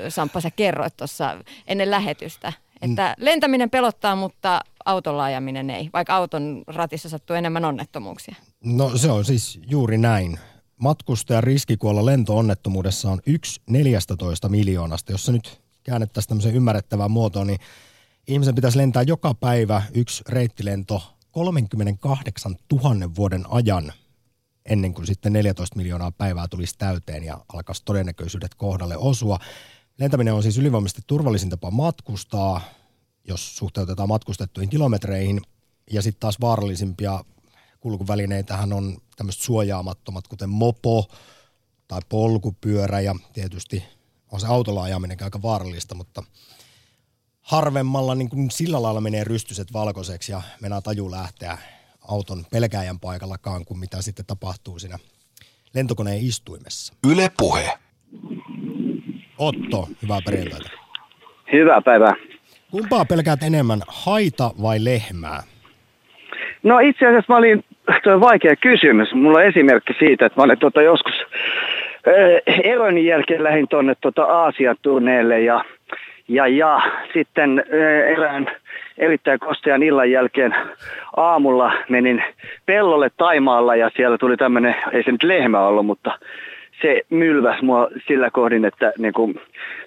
Samppa sä kerroit tuossa ennen lähetystä. Että lentäminen pelottaa, mutta autolla ajaminen ei, vaikka auton ratissa sattuu enemmän onnettomuuksia. No se on siis juuri näin. Matkustajan riski kuolla lentoonnettomuudessa on 1/14 miljoonasta. Jos se nyt käännettäisiin tämmöiseen ymmärrettävään muotoon, niin ihmisen pitäisi lentää joka päivä yksi reittilento 38 000 vuoden ajan, ennen kuin sitten 14 miljoonaa päivää tulisi täyteen ja alkaisi todennäköisyydet kohdalle osua. Lentäminen on siis ylivoimaisesti turvallisin tapa matkustaa, jos suhteutetaan matkustettuihin kilometreihin. Ja sitten taas vaarallisimpia kulkuvälineitähän on tämmöiset suojaamattomat, kuten mopo tai polkupyörä. Ja tietysti on se autolla ajaminen aika vaarallista, mutta harvemmalla niin kuin sillä lailla menee rystyset valkoiseksi ja mennään taju lähteä auton pelkäjän paikallakaan, kuin mitä sitten tapahtuu siinä lentokoneen istuimessa. Yle Puhe. Otto, hyvää perjantaita. Hyvää päivää. Kumpaa pelkäät enemmän, haita vai lehmää? No itse asiassa mä olin, tuo on vaikea kysymys. Mulla on esimerkki siitä, että mä olin joskus eronin jälkeen lähdin tuonne Aasian turneelle ja sitten erään erittäin kostean illan jälkeen aamulla menin pellolle Taimaalla ja siellä tuli tämmöinen, ei se nyt lehmä ollut, mutta se mylväsi mua sillä kohdin, että niin kun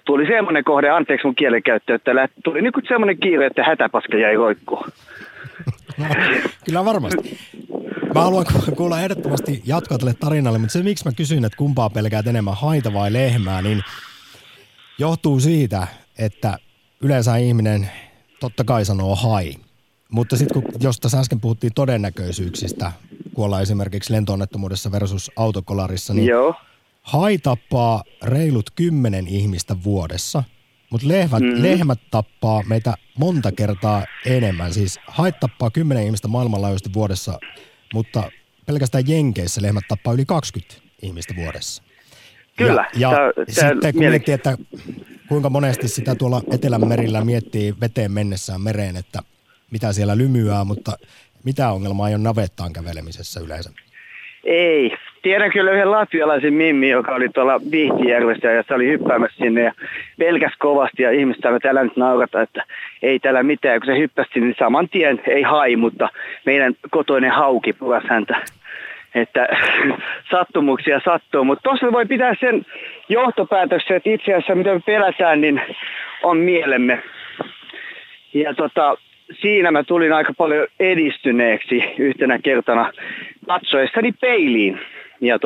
tuli semmoinen kohde, anteeksi mun kielenkäyttö, että tuli niin semmoinen kiire, että hätäpaska jäi roikkuun. No, kyllä varmasti. Mä haluan kuulla ehdottomasti jatkoa tälle tarinalle, mutta se miksi mä kysyin, että kumpaa pelkäät enemmän, haita vai lehmää, niin johtuu siitä, että yleensä ihminen totta kai sanoo hai. Mutta sitten jos tässä äsken puhuttiin todennäköisyyksistä, kuolla esimerkiksi lentoonnettomuudessa versus autokolarissa, niin joo. Hai tappaa reilut 10 ihmistä vuodessa, mutta lehmät tappaa meitä monta kertaa enemmän. Siis hait tappaa 10 ihmistä maailmanlaajuisesti vuodessa, mutta pelkästään Jenkeissä lehmät tappaa yli 20 ihmistä vuodessa. Kyllä. Ja sitten kun miettii, että kuinka monesti sitä tuolla Etelämerillä miettii veteen mennessään mereen, että mitä siellä lymyää, mutta mitä ongelmaa ei ole navettaan kävelemisessä yleensä? Ei. Tiedän kyllä yhden latvialaisen mimmin, joka oli tuolla Vihtijärvessä ja se oli hyppäämässä sinne ja pelkäs kovasti ja ihmiset sanoi, että älä nyt naurata, että ei täällä mitään. Ja kun se hyppäsi sinne, niin saman tien ei hai, mutta meidän kotoinen hauki puras häntä. Että sattumuksia sattuu, mutta tuossa voi pitää sen johtopäätöksen, että itse asiassa mitä me pelätään, niin on mielemme. Ja siinä mä tulin aika paljon edistyneeksi yhtenä kertana katsoessani peiliin. Ja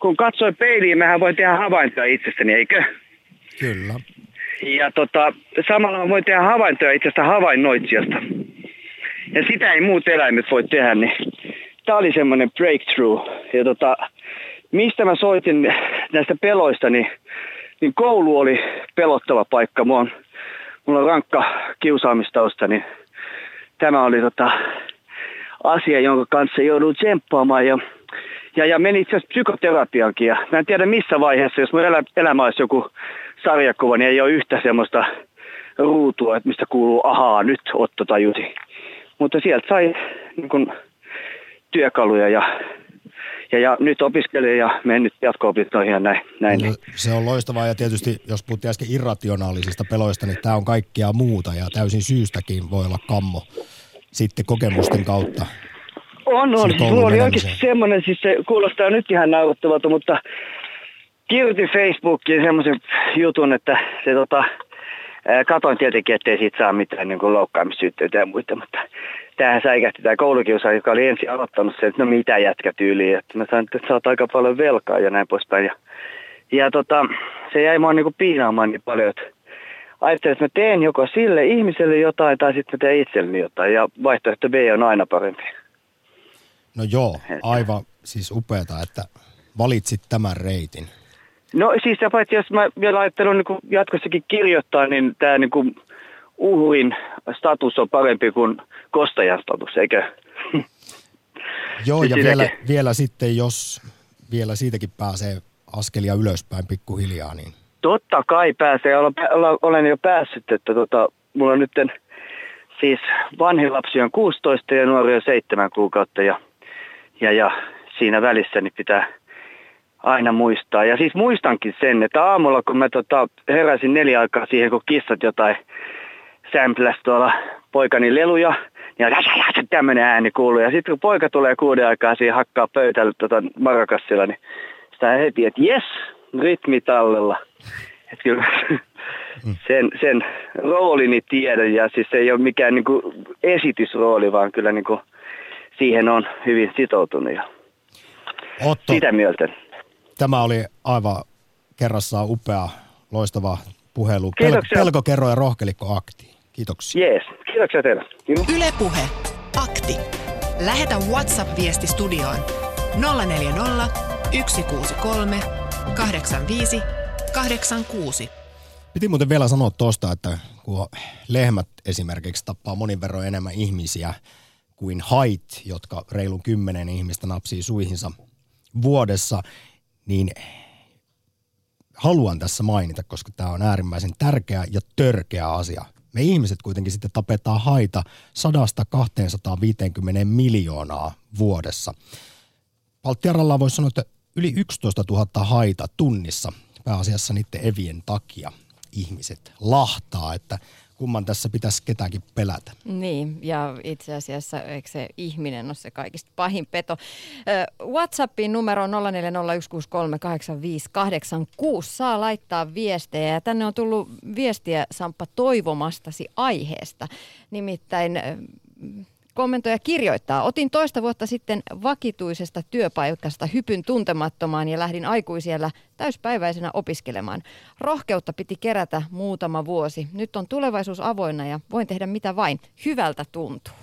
kun katsoi peiliin, mähän voin tehdä havaintoja itsestäni, eikö? Kyllä. Ja samalla mä voin tehdä havaintoja itsestä havainnoitsijasta. Ja sitä ei muut eläimet voi tehdä, niin tämä oli semmoinen breakthrough. Ja mistä mä soitin näistä peloista, niin koulu oli pelottava paikka. Mulla on rankka kiusaamistausta, niin tämä oli asia, jonka kanssa joudun tsemppaamaan. Ja menin itse asiassa psykoterapiankin. Ja mä en tiedä missä vaiheessa, jos mun elämä olisi joku sarjakuva, niin ei ole yhtä semmoista ruutua, että mistä kuuluu ahaa, nyt Otto tajusi. Mutta sieltä sai niin kun työkaluja ja nyt opiskelija ja mennyt jatko-opintoihin ja näin. No, se on loistavaa ja tietysti jos puhuttiin äsken irrationaalisista peloista, niin tämä on kaikkea muuta ja täysin syystäkin voi olla kammo sitten kokemusten kautta. On. Tuo oli oikeasti semmoinen, siis se kuulostaa nyt ihan nauhoittavalta, mutta kirjoitin Facebookiin semmoisen jutun, että se katoin tietenkin, ettei siitä saa mitään niin kuin loukkaamissyyttöitä ja muita, mutta tämähän säikähti tämä koulukiusaaja, joka oli ensin aloittanut sen, että no mitä jätkätyyliä, että mä sanoin, että sä oot aika paljon velkaa ja näin poispäin. Ja se jäi mua niin kuin piinaamaan niin paljon, että ajattelin, että mä teen joko sille ihmiselle jotain tai sitten mä teen itselleni jotain ja vaihtoehto B on aina parempi. No joo, aivan siis upeata, että valitsit tämän reitin. No siis paitsi jos mä vielä ajattelen niin jatkossakin kirjoittaa, niin tämä niin uhrin status on parempi kuin kostajan status, eikö? Joo, ja vielä sitten, jos vielä siitäkin pääsee askelia ylöspäin pikkuhiljaa, niin... Totta kai pääsee, olen jo päässyt, että mulla on nyt siis vanhin lapsi on 16 ja nuori on 7 kuukautta ja siinä välissä niin pitää... Aina muistaa. Ja siis muistankin sen, että aamulla kun mä heräsin 4 aikaa siihen, kun kissat jotain sämpläsi tuolla poikani leluja, niin tämmöinen ääni kuuluu. Ja sitten kun poika tulee 6 aikaa siihen hakkaa pöytälle marakassilla, niin sitä heti, että jes, rytmi tallella. Että kyllä sen roolini tiedän ja siis se ei ole mikään niin kuin esitysrooli, vaan kyllä niin kuin siihen on hyvin sitoutunut ja Otto. Sitä mieltä. Tämä oli aivan kerrassaan upea, loistava puhelu. Pelko kerro ja rohkelikko akti. Kiitoksia. Jees, kiitoksia teille. Yle Puhe. Akti. Lähetä WhatsApp-viesti studioon 040 163 85 86. Piti muuten vielä sanoa tuosta, että kun lehmät esimerkiksi tappaa monin verran enemmän ihmisiä kuin hait, jotka reilun 10 ihmistä napsii suihinsa vuodessa, niin haluan tässä mainita, koska tämä on äärimmäisen tärkeä ja törkeä asia. Me ihmiset kuitenkin sitten tapetaan haita 100-250 miljoonaa vuodessa. Palttiaralla voisi sanoa, että yli 11 000 haita tunnissa, pääasiassa niiden evien takia ihmiset lahtaa, että kumman tässä pitäisi ketäänkin pelätä. Niin, ja itse asiassa eikö se ihminen ole se kaikista pahin peto. WhatsAppiin numero 0401638586 saa laittaa viestejä. Ja tänne on tullut viestiä, Samppa, toivomastasi aiheesta. Nimittäin kommentoja kirjoittaa. Otin 2 vuotta sitten vakituisesta työpaikasta hypyn tuntemattomaan ja lähdin aikuisiellä täyspäiväisenä opiskelemaan. Rohkeutta piti kerätä muutama vuosi. Nyt on tulevaisuus avoinna ja voin tehdä mitä vain. Hyvältä tuntuu.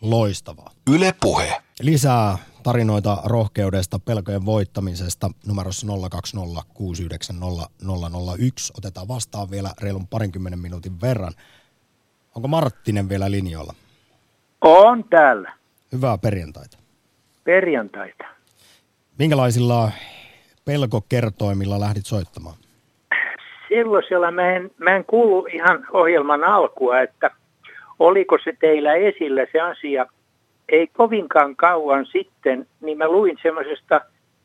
Loistavaa. Yle Puhe. Lisää tarinoita rohkeudesta, pelkojen voittamisesta numerossa 020690001. Otetaan vastaan vielä reilun 20 minuutin verran. Onko Marttinen vielä linjoilla? On täällä. Hyvää perjantaita. Perjantaita. Minkälaisilla pelkokertoimilla lähdit soittamaan? Silloisella mä en kuulu ihan ohjelman alkua, että oliko se teillä esillä se asia. Ei kovinkaan kauan sitten, niin mä luin semmoisesta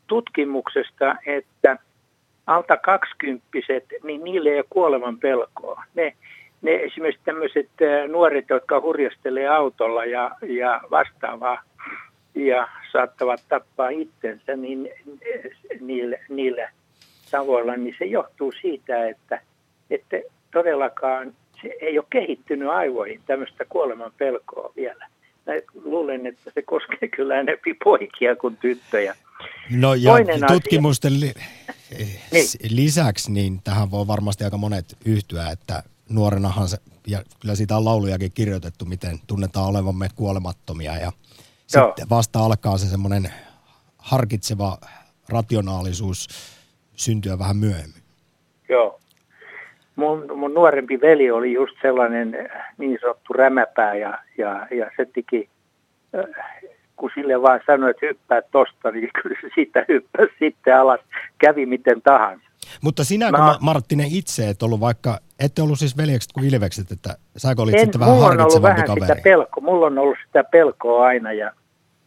tutkimuksesta, että alta 20-vuotiaat, niin niille ei ole kuoleman pelkoa. Ne esimerkiksi tämmöiset nuoret, jotka hurjastelee autolla ja vastaavaa ja saattavat tappaa itsensä, niin niillä tavoilla, niin se johtuu siitä, että todellakaan se ei ole kehittynyt aivoihin tämmöistä kuoleman pelkoa vielä. Mä luulen, että se koskee kyllä enempi poikia kuin tyttöjä. No ja toinen tutkimusten lisäksi, niin tähän voi varmasti aika monet yhtyä, että nuorenahan se, ja kyllä siitä on laulujakin kirjoitettu, miten tunnetaan olevamme kuolemattomia. Ja sitten vasta alkaa se semmoinen harkitseva rationaalisuus syntyä vähän myöhemmin. Joo. Mun nuorempi veli oli just sellainen niin sanottu rämäpää ja se teki, kun sille vaan sanoi, että hyppää tosta, niin kyllä se siitä hyppäsi sitten alas, kävi miten tahansa. Mutta sinäkö Marttinen itse et ollut vaikka, ette ollut siis veljekset kuin ilvekset, että säkö olit sitten vähän harkitsevampi kaveri? Mulla on ollut sitä pelkoa aina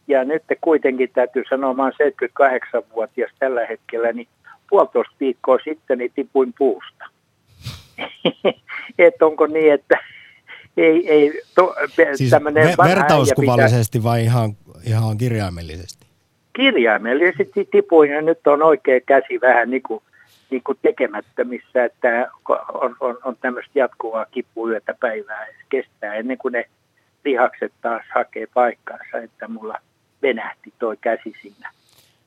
ja nyt kuitenkin täytyy sanoa, mä oon 78-vuotias tällä hetkellä, niin 1,5 viikkoa sitten niin tipuin puusta. Että onko niin, että ei siis tämmöinen vertauskuvallisesti vai ihan kirjaimellisesti? Kirjaimellisesti tipuin ja nyt on oikea käsi vähän niin kuin tekemättömissä, että on tämmöistä jatkuvaa kipua yötä päivää kestää ennen kuin ne lihakset taas hakee paikkaansa, että mulla venähti toi käsi siinä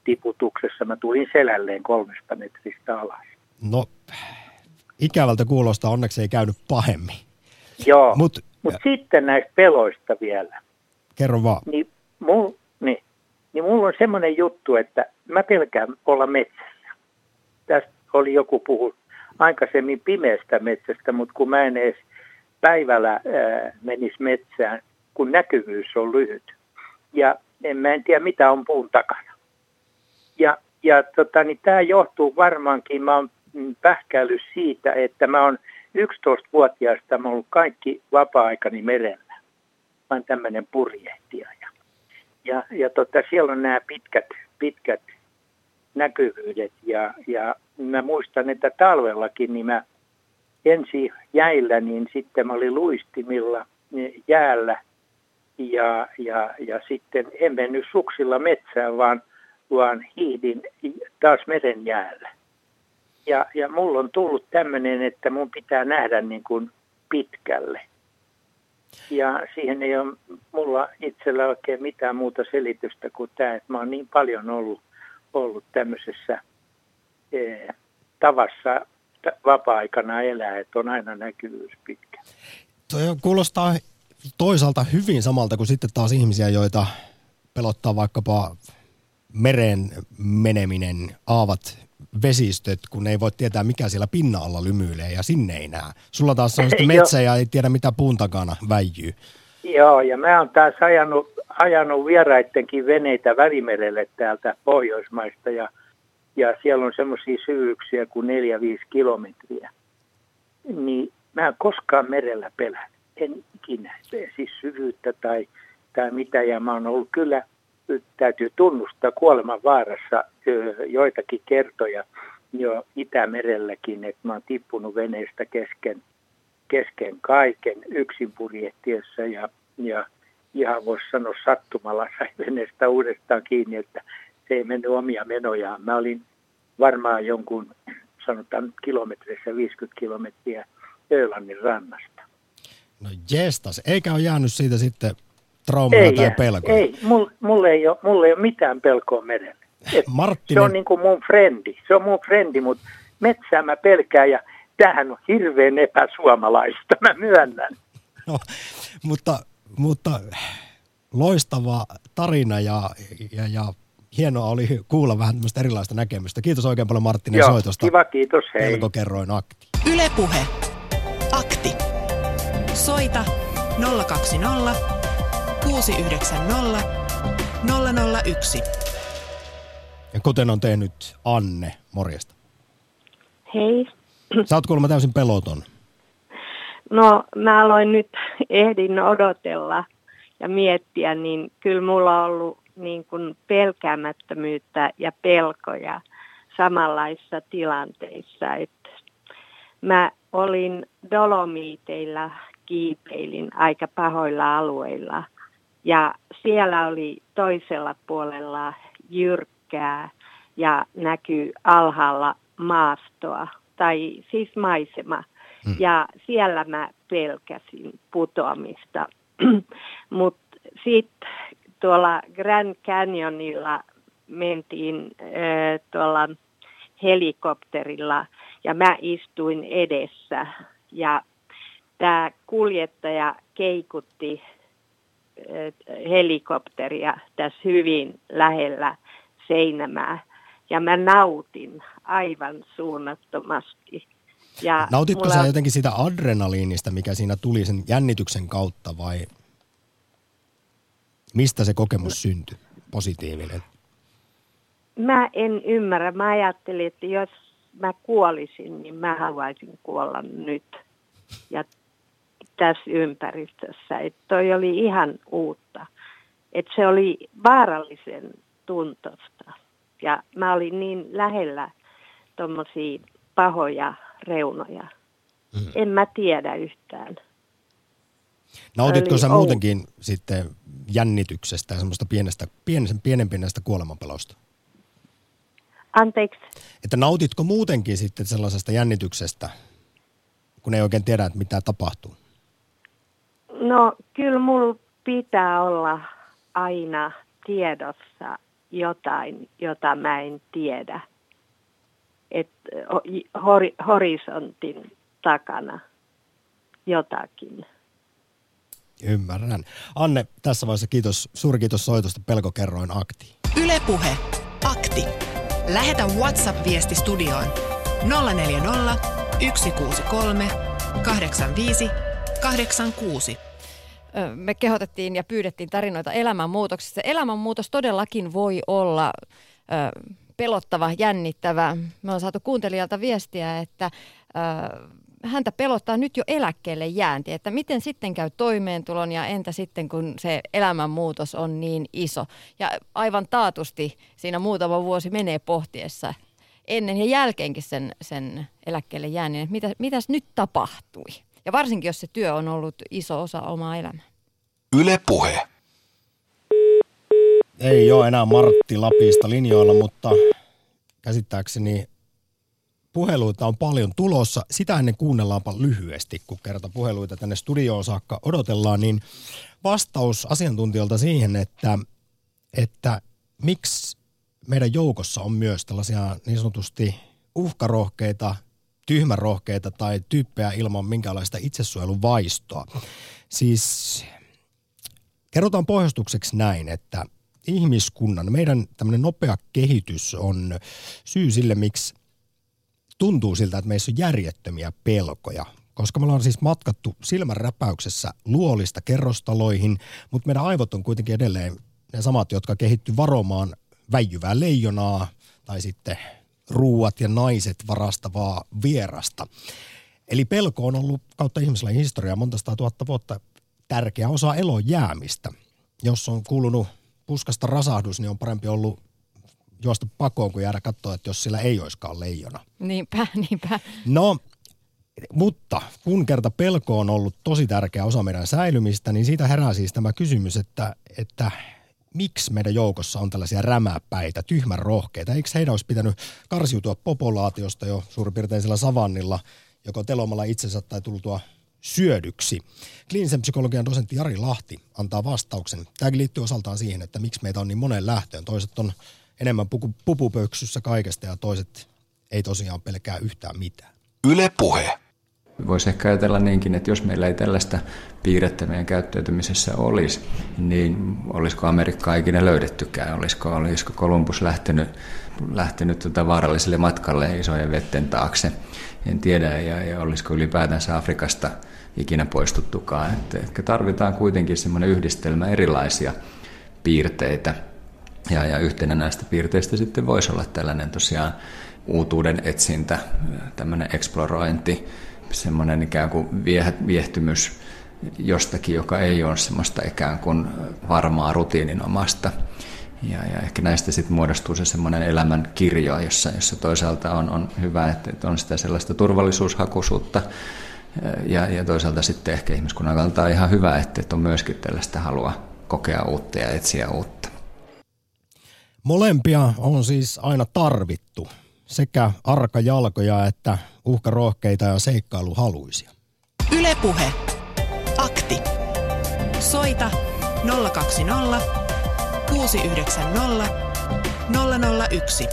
tiputuksessa. Mä tulin selälleen 3 metristä alas. No ikävältä kuulostaa, onneksi ei käynyt pahemmin. Joo, mutta sitten näistä peloista vielä. Kerro vaan. Niin mulla on semmoinen juttu, että mä pelkään olla metsässä. Tästä oli joku puhunut aikaisemmin pimeästä metsästä, mutta kun mä en edes päivällä menisi metsään, kun näkyvyys on lyhyt. Ja en tiedä, mitä on puun takana. Ja tämä johtuu varmaankin, mä oon pähkäily siitä, että mä oon 11-vuotiaasta, mä oon ollut kaikki vapaa-aikani merellä. Mä oon tämmöinen purjehtija. Ja siellä on nämä pitkät näkyvyydet. Ja mä muistan, että talvellakin niin mä ensi jäillä, niin sitten mä olin luistimilla jäällä. Ja sitten en mennyt suksilla metsään, vaan hiihdin taas meren jäällä. Ja mulla on tullut tämmöinen, että mun pitää nähdä niin kuin pitkälle. Ja siihen ei ole mulla itsellä oikein mitään muuta selitystä kuin tämä, että mä oon niin paljon ollut tämmöisessä tavassa vapaa-aikana elää, että on aina näkyvyys pitkä. Toi kuulostaa toisaalta hyvin samalta kuin sitten taas ihmisiä, joita pelottaa vaikkapa mereen meneminen, aavat vesistöt, kun ei voi tietää, mikä siellä pinna-alla lymyilee ja sinne ei näe. Sulla taas on sitten metsä ja ei tiedä, mitä puun takana väijyy. Joo, ja mä oon taas ajanut vieraittenkin veneitä Välimerelle täältä Pohjoismaista ja siellä on semmoisia syvyyksiä kuin 4-5 kilometriä. Niin mä en koskaan merellä pelän. En ikinä. Siis syvyyttä tai mitä. Ja mä oon ollut kyllä, täytyy tunnustaa, kuoleman vaarassa joitakin kertoja jo Itämerelläkin, että mä oon tippunut veneestä kesken kaiken yksin purjehtiessa ja ihan voisi sanoa sattumalla sai veneestä uudestaan kiinni, että se ei mennyt omia menojaan. Mä olin varmaan jonkun, sanotaan kilometreissä 50 kilometriä Öölannin rannasta. No jestas, eikä ole jäänyt siitä sitten traumaa ei, tai pelkoa? Ei, mulla ei ole mitään pelkoa merelle. Marttinen. Se on niin kuin mun frendi. Se on mun frendi, mutta metsää mä pelkään ja tämähän on hirveän epäsuomalaista, mä myönnän. No, mutta loistava tarina ja hienoa oli kuulla vähän tämmöistä erilaista näkemystä. Kiitos oikein paljon Marttinen soitosta. Kiva, kiitos, hei. Pelkokerroin Akti. Yle Puhe. Akti. Soita 020 690 001. Ja kuten on tehnyt Anne, morjesta. Hei. Sä oot kuulemma täysin peloton. No, mä aloin nyt ehdin odotella ja miettiä, niin kyllä mulla on ollut niin kuin pelkäämättömyyttä ja pelkoja samanlaisissa tilanteissa. Että mä olin Dolomiteilla, kiipeilin aika pahoilla alueilla ja siellä oli toisella puolella jyrkkää ja näkyy alhaalla maastoa tai siis maisema. Ja siellä mä pelkäsin putoamista, mutta sitten tuolla Grand Canyonilla mentiin tuolla helikopterilla ja mä istuin edessä ja tämä kuljettaja keikutti helikopteria tässä hyvin lähellä seinämää ja mä nautin aivan suunnattomasti. Ja nautitko sä jotenkin sitä adrenaliinista, mikä siinä tuli sen jännityksen kautta vai mistä se kokemus syntyi, positiivinen? Mä en ymmärrä. Mä ajattelin, että jos mä kuolisin, niin mä haluaisin kuolla nyt ja tässä ympäristössä. Että toi oli ihan uutta. Että se oli vaarallisen tuntosta ja mä olin niin lähellä tommosia pahoja reunoja. En mä tiedä yhtään. Nautitko sä muutenkin sitten jännityksestä ja semmoista pienenpineestä kuolemanpelosta? Anteeksi? Että nautitko muutenkin sitten sellaisesta jännityksestä, kun ei oikein tiedä, että mitä tapahtuu? No kyllä mulla pitää olla aina tiedossa jotain, jota mä en tiedä. Että horisontin takana jotakin. Ymmärrän. Anne, tässä vaiheessa kiitos, suuri kiitos soitosta Pelkokerroin Aktiin. Yle Puhe, Akti. Lähetä WhatsApp-viesti studioon 040 163 85 86. Me kehotettiin ja pyydettiin tarinoita elämänmuutoksista. Elämänmuutos todellakin voi olla pelottava, jännittävä. Me on saatu kuuntelijalta viestiä, että häntä pelottaa nyt jo eläkkeelle jäänti, että miten sitten käy toimeentulon ja entä sitten kun se elämänmuutos on niin iso. Ja aivan taatusti siinä muutama vuosi menee pohtiessa ennen ja jälkeenkin sen eläkkeelle jäännin, että mitäs nyt tapahtui. Ja varsinkin jos se työ on ollut iso osa omaa elämää. Yle Puhe. Ei ole enää Martti Lapista linjoilla, mutta käsittääkseni puheluita on paljon tulossa. Sitä ennen kuunnellaanpa lyhyesti, kun kerta puheluita tänne studioon saakka odotellaan, niin vastaus asiantuntijalta siihen, että miksi meidän joukossa on myös tällaisia niin sanotusti uhkarohkeita, tyhmärohkeita tai tyyppejä ilman minkäänlaista itsesuojeluvaistoa. Siis kerrotaan pohjustukseksi näin, että ihmiskunnan, meidän tämmöinen nopea kehitys on syy sille, miksi tuntuu siltä, että meissä on järjettömiä pelkoja, koska me ollaan siis matkattu silmänräpäyksessä luolista kerrostaloihin, mutta meidän aivot on kuitenkin edelleen ne samat, jotka kehittyy varomaan väijyvää leijonaa tai sitten ruuat ja naiset varastavaa vierasta. Eli pelko on ollut kautta ihmislajin historiaa monta 100 000 vuotta tärkeä osa elon jäämistä. Jos on kuulunut puskasta rasahdus, niin on parempi ollut juosta pakoon, kun jäädä katsoa, että jos sillä ei oiskaan leijona. Niinpä. No, mutta kun kerta pelko on ollut tosi tärkeä osa meidän säilymistä, niin siitä herää siis tämä kysymys, että miksi meidän joukossa on tällaisia rämäpäitä, tyhmän rohkeita? Eikö heidän olisi pitänyt karsiutua populaatiosta jo suurin piirtein sillä savannilla, joko telomalla itsensä tai tultua syödyksi. Kliinisen psykologian dosentti Jari Lahti antaa vastauksen. Tämäkin liittyy osaltaan siihen, että miksi meitä on niin moneen lähtöön. Toiset on enemmän pupupöksyssä kaikesta ja toiset ei tosiaan pelkää yhtään mitään. Yle Puhe. Voisi ehkä ajatella niinkin, että jos meillä ei tällaista piirrettä meidän käyttäytymisessä olisi, niin olisiko Amerikkaa ikinä löydettykään, olisiko Kolumbus lähtenyt vaaralliselle matkalle isojen vetten taakse, en tiedä, ja olisiko ylipäätänsä Afrikasta ikinä poistuttukaan. Että tarvitaan kuitenkin semmoinen yhdistelmä erilaisia piirteitä, ja yhtenä näistä piirteistä sitten voisi olla tällainen tosiaan uutuuden etsintä, tämmöinen eksplorointi, semmoinen ikään kuin viehtymys jostakin, joka ei ole semmoista ikään kuin varmaa rutiininomasta. Ja ehkä näistä sitten muodostuu se semmoinen elämän kirjo, jossa toisaalta on hyvä, että on sitä sellaista turvallisuushakuisuutta, ja toisaalta sitten ehkä ihmiskunnan kannalta on ihan hyvä, että on myöskin tällaista halua kokea uutta ja etsiä uutta. Molempia on siis aina tarvittu, sekä arkajalkoja että uhkarohkeita ja seikkailuhaluisia. Yle Puhe. Akti. Soita 020 690 001.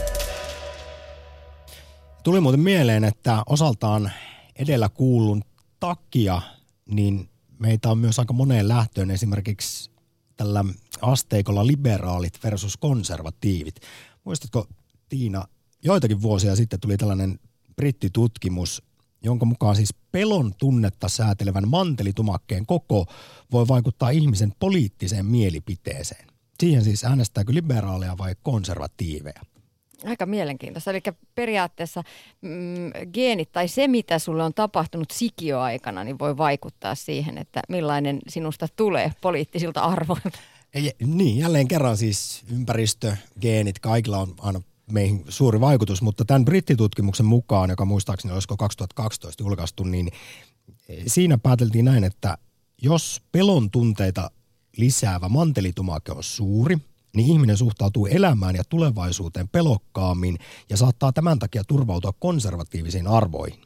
Tuli muuten mieleen, että osaltaan edellä kuullun takia niin meitä on myös aika moneen lähtöön esimerkiksi tällä asteikolla liberaalit versus konservatiivit. Muistatko, Tiina, joitakin vuosia sitten tuli tällainen brittitutkimus, jonka mukaan siis pelon tunnetta säätelevän mantelitumakkeen koko voi vaikuttaa ihmisen poliittiseen mielipiteeseen. Siihen siis äänestääkö liberaaleja vai konservatiiveja? Aika mielenkiintoista. Eli periaatteessa geenit tai se, mitä sulle on tapahtunut sikiöaikana, niin voi vaikuttaa siihen, että millainen sinusta tulee poliittisilta arvoilta. Niin, jälleen kerran siis ympäristö, geenit, kaikilla on aina meihin suuri vaikutus, mutta tämän brittitutkimuksen mukaan, joka muistaakseni olisiko 2012 julkaistu, niin siinä pääteltiin näin, että jos pelon tunteita lisäävä mantelitumake on suuri, niin ihminen suhtautuu elämään ja tulevaisuuteen pelokkaammin ja saattaa tämän takia turvautua konservatiivisiin arvoihin.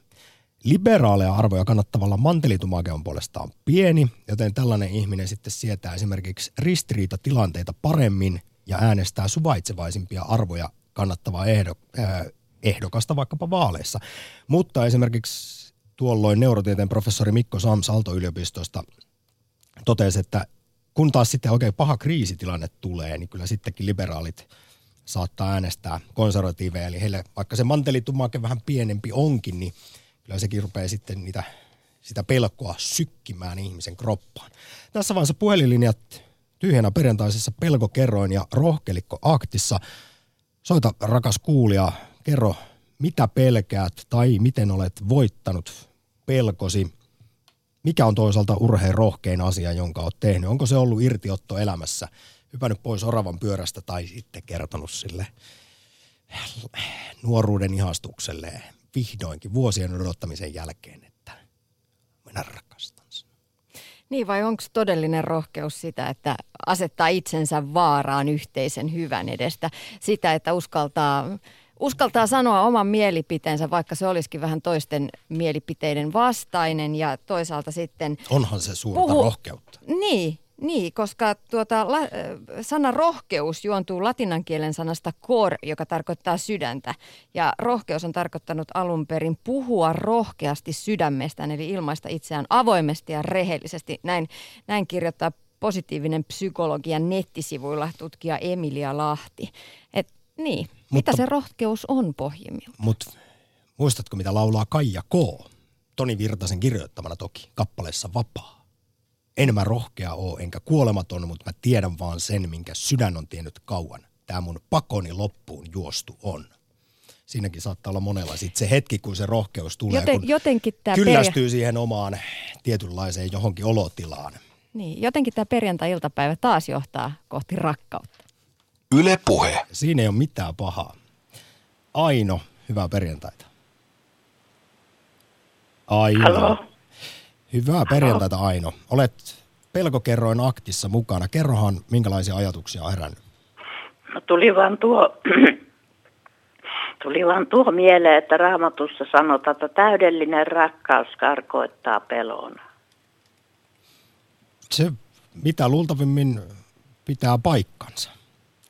Liberaaleja arvoja kannattavalla mantelitumake on puolestaan pieni, joten tällainen ihminen sitten sietää esimerkiksi ristiriitatilanteita paremmin ja äänestää suvaitsevaisimpia arvoja kannattavaa ehdokasta vaikkapa vaaleissa. Mutta esimerkiksi tuolloin neurotieteen professori Mikko Sams Aalto-yliopistosta totesi, että kun taas sitten oikein paha kriisitilanne tulee, niin kyllä sittenkin liberaalit saattaa äänestää konservatiiveja. Eli heille, vaikka se mantelitumake vähän pienempi onkin, niin kyllä sekin rupeaa sitten sitä pelkoa sykkimään ihmisen kroppaan. Tässä vaiheessa puhelinlinjat tyhjänä perjantaisessa pelkokerroin ja rohkelikko aktissa. Soita, rakas kuulija, kerro, mitä pelkäät tai miten olet voittanut pelkosi. Mikä on toisaalta urheen rohkein asia, jonka olet tehnyt? Onko se ollut irtiotto elämässä, hypännyt pois oravan pyörästä tai sitten kertonut sille nuoruuden ihastukselle vihdoinkin vuosien odottamisen jälkeen, että minä rakastan sinua? Niin, vai onko todellinen rohkeus sitä, että asettaa itsensä vaaraan yhteisen hyvän edestä? Sitä, että uskaltaa sanoa oman mielipiteensä, vaikka se olisikin vähän toisten mielipiteiden vastainen ja toisaalta sitten... Onhan se suurta rohkeutta. Niin, koska sana rohkeus juontuu latinan kielen sanasta cor, joka tarkoittaa sydäntä. Ja rohkeus on tarkoittanut alun perin puhua rohkeasti sydämestään, eli ilmaista itseään avoimesti ja rehellisesti. Näin kirjoittaa positiivinen psykologia nettisivuilla tutkija Emilia Lahti. Mitä se rohkeus on pohjimmiltaan? Mutta muistatko, mitä laulaa Kaija K? Toni Virtasen kirjoittamana toki, kappaleessa Vapaa. En mä rohkea oo, enkä kuolematon, mutta mä tiedän vaan sen, minkä sydän on tiennyt kauan. Tää mun pakoni loppuun juostu on. Siinäkin saattaa olla monella sit se hetki, kun se rohkeus tulee, kun kyllästyy siihen omaan tietynlaiseen johonkin olotilaan. Niin, jotenkin tämä perjantai-iltapäivä taas johtaa kohti rakkautta. Yle Puhe. Siinä ei ole mitään pahaa. Aino, hyvää perjantaita. Aino. Hello. Hyvää perjantaita, Aino. Olet pelkokerroin aktissa mukana. Kerrohan, minkälaisia ajatuksia on herännyt? No, tuli vaan tuo mieleen, että Raamatussa sanotaan, että täydellinen rakkaus karkoittaa pelon. Se mitä luultavimmin pitää paikkansa,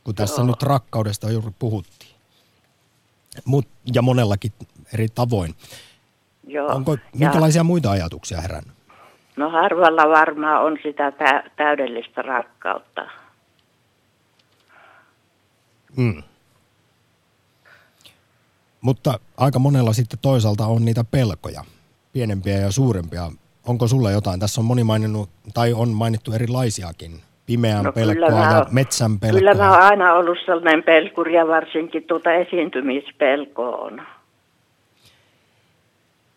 kun tässä nyt rakkaudesta juuri puhuttiin. Ja monellakin eri tavoin. Joo. Onko minkälaisia muita ajatuksia herännyt? No harvalla varmaan on sitä täydellistä rakkautta. Mm. Mutta aika monella sitten toisaalta on niitä pelkoja, pienempiä ja suurempia. Onko sulla jotain? Tässä on moni maininnut, tai on mainittu erilaisiakin. Pimeän pelkoa ja metsän pelkoa. Kyllä mä oon aina ollut sellainen pelkuri ja varsinkin tuota esiintymispelkoa on.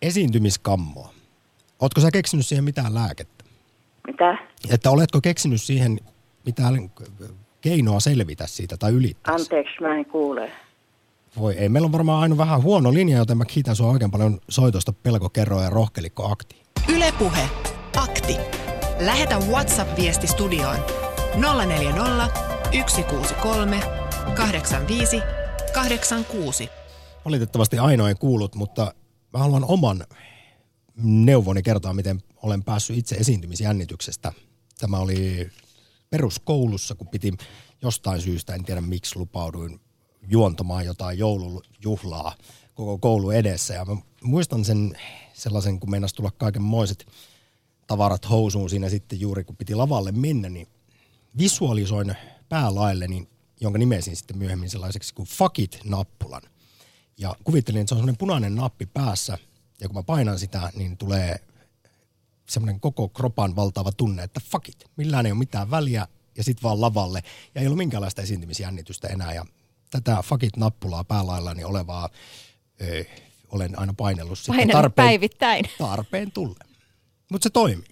Esiintymiskammoa. Ootko sä keksinyt siihen mitään lääkettä? Mitä? Että oletko keksinyt siihen mitään keinoa selvitä siitä tai ylittää? Anteeksi, mä en kuule. Voi ei, meillä on varmaan aina vähän huono linja, joten mä kiitän sua oikein paljon soitosta Pelkokerroja ja Rohkelikko Akti. Yle Puhe. Akti. Lähetä WhatsApp-viesti studioon 040 163 85 86. Valitettavasti Aino ei kuullut, mutta mä haluan oman neuvoni kertoa, miten olen päässyt itse esiintymisjännityksestä. Tämä oli peruskoulussa, kun piti jostain syystä, en tiedä miksi, lupauduin juontamaan jotain joulujuhlaa koko koulu edessä. Ja mä muistan sen sellaisen, kun meinasi tulla kaikenmoiset tavarat housuun siinä sitten juuri, kun piti lavalle mennä, niin visualisoin päälailleni, jonka nimesin sitten myöhemmin sellaiseksi kuin Fuck It-nappulan. Ja kuvittelin, että se on semmoinen punainen nappi päässä, ja kun mä painan sitä, niin tulee semmoinen koko kropan valtaava tunne, että fuck it, millään ei ole mitään väliä, ja sitten vaan lavalle. Ja ei ollut minkäänlaista esiintymisjännitystä enää, ja tätä Fuck It-nappulaa päälaillani olevaa olen aina painellut sitten tarpeen tullen. Mutta se toimii.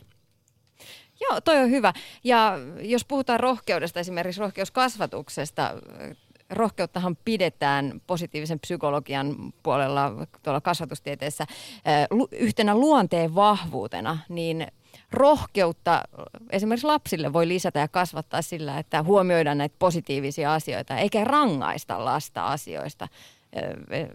Joo, toi on hyvä. Ja jos puhutaan rohkeudesta, esimerkiksi rohkeuskasvatuksesta, rohkeuttahan pidetään positiivisen psykologian puolella tuolla kasvatustieteessä yhtenä luonteen vahvuutena, niin rohkeutta esimerkiksi lapsille voi lisätä ja kasvattaa sillä, että huomioidaan näitä positiivisia asioita, eikä rangaista lasta asioista.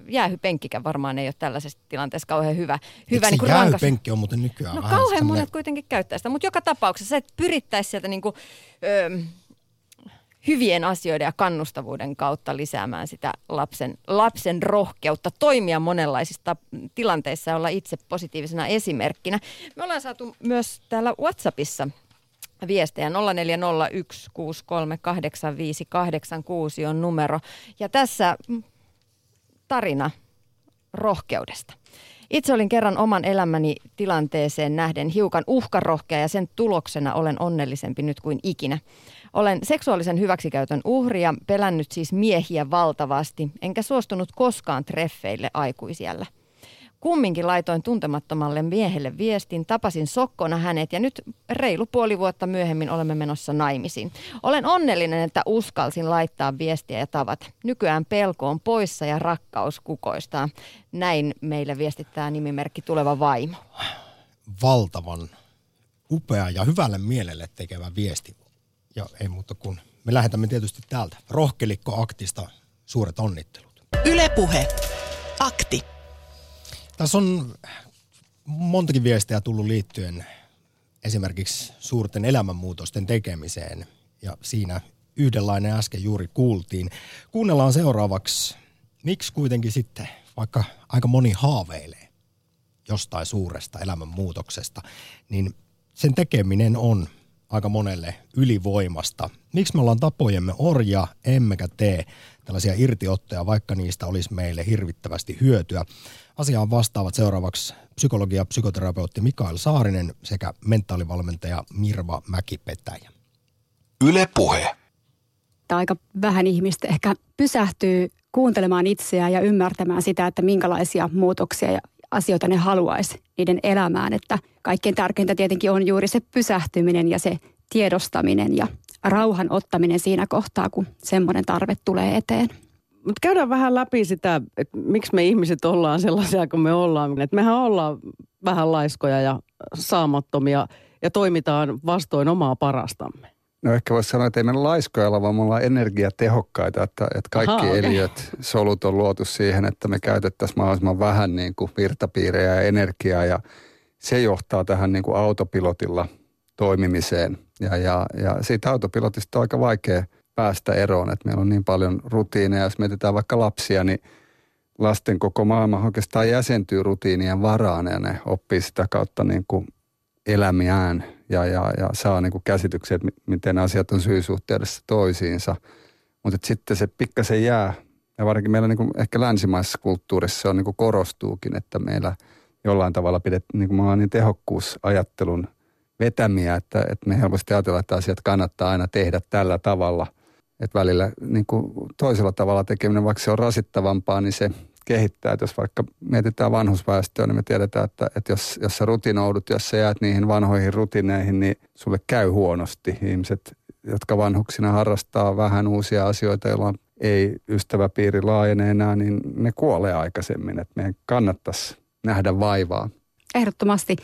Jäähypenkkikä varmaan ei ole tällaisessa tilanteessa kauhean hyvä niin kuin jäähypenkki on muuten nykyään. No kauhean sellainen... monet kuitenkin käyttää sitä, mutta joka tapauksessa se, että pyrittäisiin sieltä niin kuin, hyvien asioiden ja kannustavuuden kautta lisäämään sitä lapsen rohkeutta toimia monenlaisissa tilanteissa ja olla itse positiivisena esimerkkinä. Me ollaan saatu myös täällä WhatsAppissa viestejä 0401638586 on numero ja tässä... Tarina rohkeudesta. Itse olin kerran oman elämäni tilanteeseen nähden hiukan uhkarohkea ja sen tuloksena olen onnellisempi nyt kuin ikinä. Olen seksuaalisen hyväksikäytön uhri ja pelännyt siis miehiä valtavasti, enkä suostunut koskaan treffeille aikuisiällä. Kumminkin laitoin tuntemattomalle miehelle viestin, tapasin sokkona hänet ja nyt reilu puoli vuotta myöhemmin olemme menossa naimisiin. Olen onnellinen, että uskalsin laittaa viestiä ja tavata. Nykyään pelko on poissa ja rakkaus kukoistaa. Näin meillä viestittää nimimerkki Tuleva Vaimo. Valtavan upea ja hyvälle mielelle tekevä viesti. Ja ei muuta kuin me lähetämme tietysti täältä Rohkelikko Aktista suuret onnittelut. Yle Puhe. Akti. Tässä on montakin viestejä tullut liittyen esimerkiksi suurten elämänmuutosten tekemiseen ja siinä yhdenlainen äsken juuri kuultiin. Kuunnellaan seuraavaksi, miksi kuitenkin sitten vaikka aika moni haaveilee jostain suuresta elämänmuutoksesta, niin sen tekeminen on aika monelle ylivoimasta. Miksi me ollaan tapojemme orja, emmekä tee tällaisia irtiottoja, vaikka niistä olisi meille hirvittävästi hyötyä. Asiaan vastaavat seuraavaksi psykologi ja psykoterapeutti Mikael Saarinen sekä mentaalivalmentaja Mirva Mäki-Petäjä. Yle Puhe. Aika vähän ihmistä ehkä pysähtyy kuuntelemaan itseään ja ymmärtämään sitä, että minkälaisia muutoksia ja asioita ne haluaisi niiden elämään. Että kaikkein tärkeintä tietenkin on juuri se pysähtyminen ja se tiedostaminen ja rauhan ottaminen siinä kohtaa, kun semmoinen tarve tulee eteen. Mutta käydään vähän läpi sitä, että miksi me ihmiset ollaan sellaisia kuin me ollaan. Et mehän ollaan vähän laiskoja ja saamattomia ja toimitaan vastoin omaa parastamme. No ehkä voisi sanoa, että ei mennä laiskoja olla, vaan me ollaan energiatehokkaita. Että kaikki eliöt, solut on luotu siihen, että me käytettäisiin mahdollisimman vähän niin kuin virtapiirejä ja energiaa. Ja se johtaa tähän niin kuin autopilotilla toimimiseen. Ja siitä autopilotista on aika vaikea päästä eroon, että meillä on niin paljon rutiineja. Jos mietitään vaikka lapsia, niin lasten koko maailma oikeastaan jäsentyy rutiinien varaan ja ne oppii sitä kautta niin kuin elämiään ja saa niin kuin käsityksiä, että miten asiat on syysuhteessa toisiinsa. Mutta sitten se pikkasen jää, ja varsinkin meillä niin kuin ehkä länsimaisessa kulttuurissa se on niin kuin korostuukin, että meillä jollain tavalla niin kuin me ollaan niin tehokkuusajattelun vetämiä, että me helposti ajatellaan, että asiat kannattaa aina tehdä tällä tavalla. Että välillä niin kuin toisella tavalla tekeminen, vaikka se on rasittavampaa, niin se kehittää. Että jos vaikka mietitään vanhusväestöä, niin me tiedetään, että jos sä rutinoudut, jos sä jäät niihin vanhoihin rutineihin, niin sulle käy huonosti. Ihmiset, jotka vanhuksina harrastaa vähän uusia asioita, joilla ei ystäväpiiri laajene enää, niin ne kuolee aikaisemmin. Että meidän kannattaisi nähdä vaivaa. Ehdottomasti.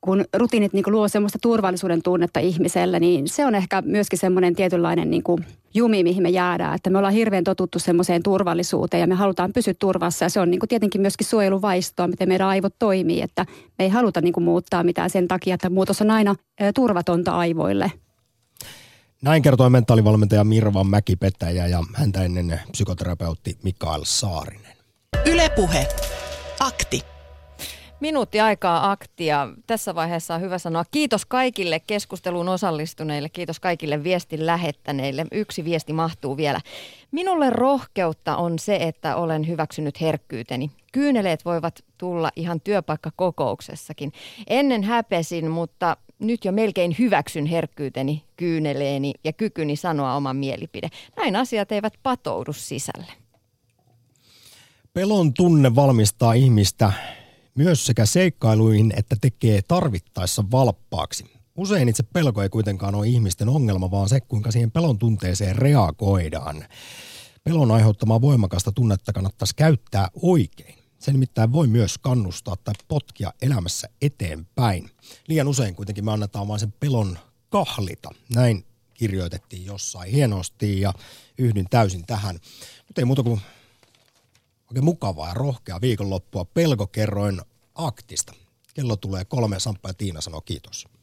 Kun rutiinit niin kuin luo semmoista turvallisuuden tunnetta ihmiselle, niin se on ehkä myöskin semmoinen tietynlainen niin kuin jumi, mihin me jäädään. Että me ollaan hirveän totuttu semmoiseen turvallisuuteen ja me halutaan pysyä turvassa. Ja se on niin kuin tietenkin myöskin suojeluvaistoa, miten meidän aivot toimii. Että me ei haluta niin kuin muuttaa mitään sen takia, että muutos on aina turvatonta aivoille. Näin kertoi mentaalivalmentaja Mirva Mäki-Petäjä ja häntä ennen psykoterapeutti Mikael Saarinen. Yle Puhe. Akti. Minuutti aikaa aktia. Tässä vaiheessa on hyvä sanoa kiitos kaikille keskusteluun osallistuneille, kiitos kaikille viestin lähettäneille. Yksi viesti mahtuu vielä. Minulle rohkeutta on se, että olen hyväksynyt herkkyyteni. Kyyneleet voivat tulla ihan työpaikkakokouksessakin. Ennen häpesin, mutta nyt jo melkein hyväksyn herkkyyteni, kyyneleeni ja kykyni sanoa oman mielipide. Näin asiat eivät patoudu sisälle. Pelon tunne valmistaa ihmistä myös sekä seikkailuihin, että tekee tarvittaessa valppaaksi. Usein itse pelko ei kuitenkaan ole ihmisten ongelma, vaan se, kuinka siihen pelon tunteeseen reagoidaan. Pelon aiheuttamaa voimakasta tunnetta kannattaisi käyttää oikein. Se nimittäin voi myös kannustaa tai potkia elämässä eteenpäin. Liian usein kuitenkin me annetaan vain sen pelon kahlita. Näin kirjoitettiin jossain hienosti ja yhdyn täysin tähän. Nyt ei muuta kuin oikein mukavaa ja rohkea viikonloppua. Pelkokerroin Aktista. Kello tulee 3. Samppa ja Tiina sanoo kiitos.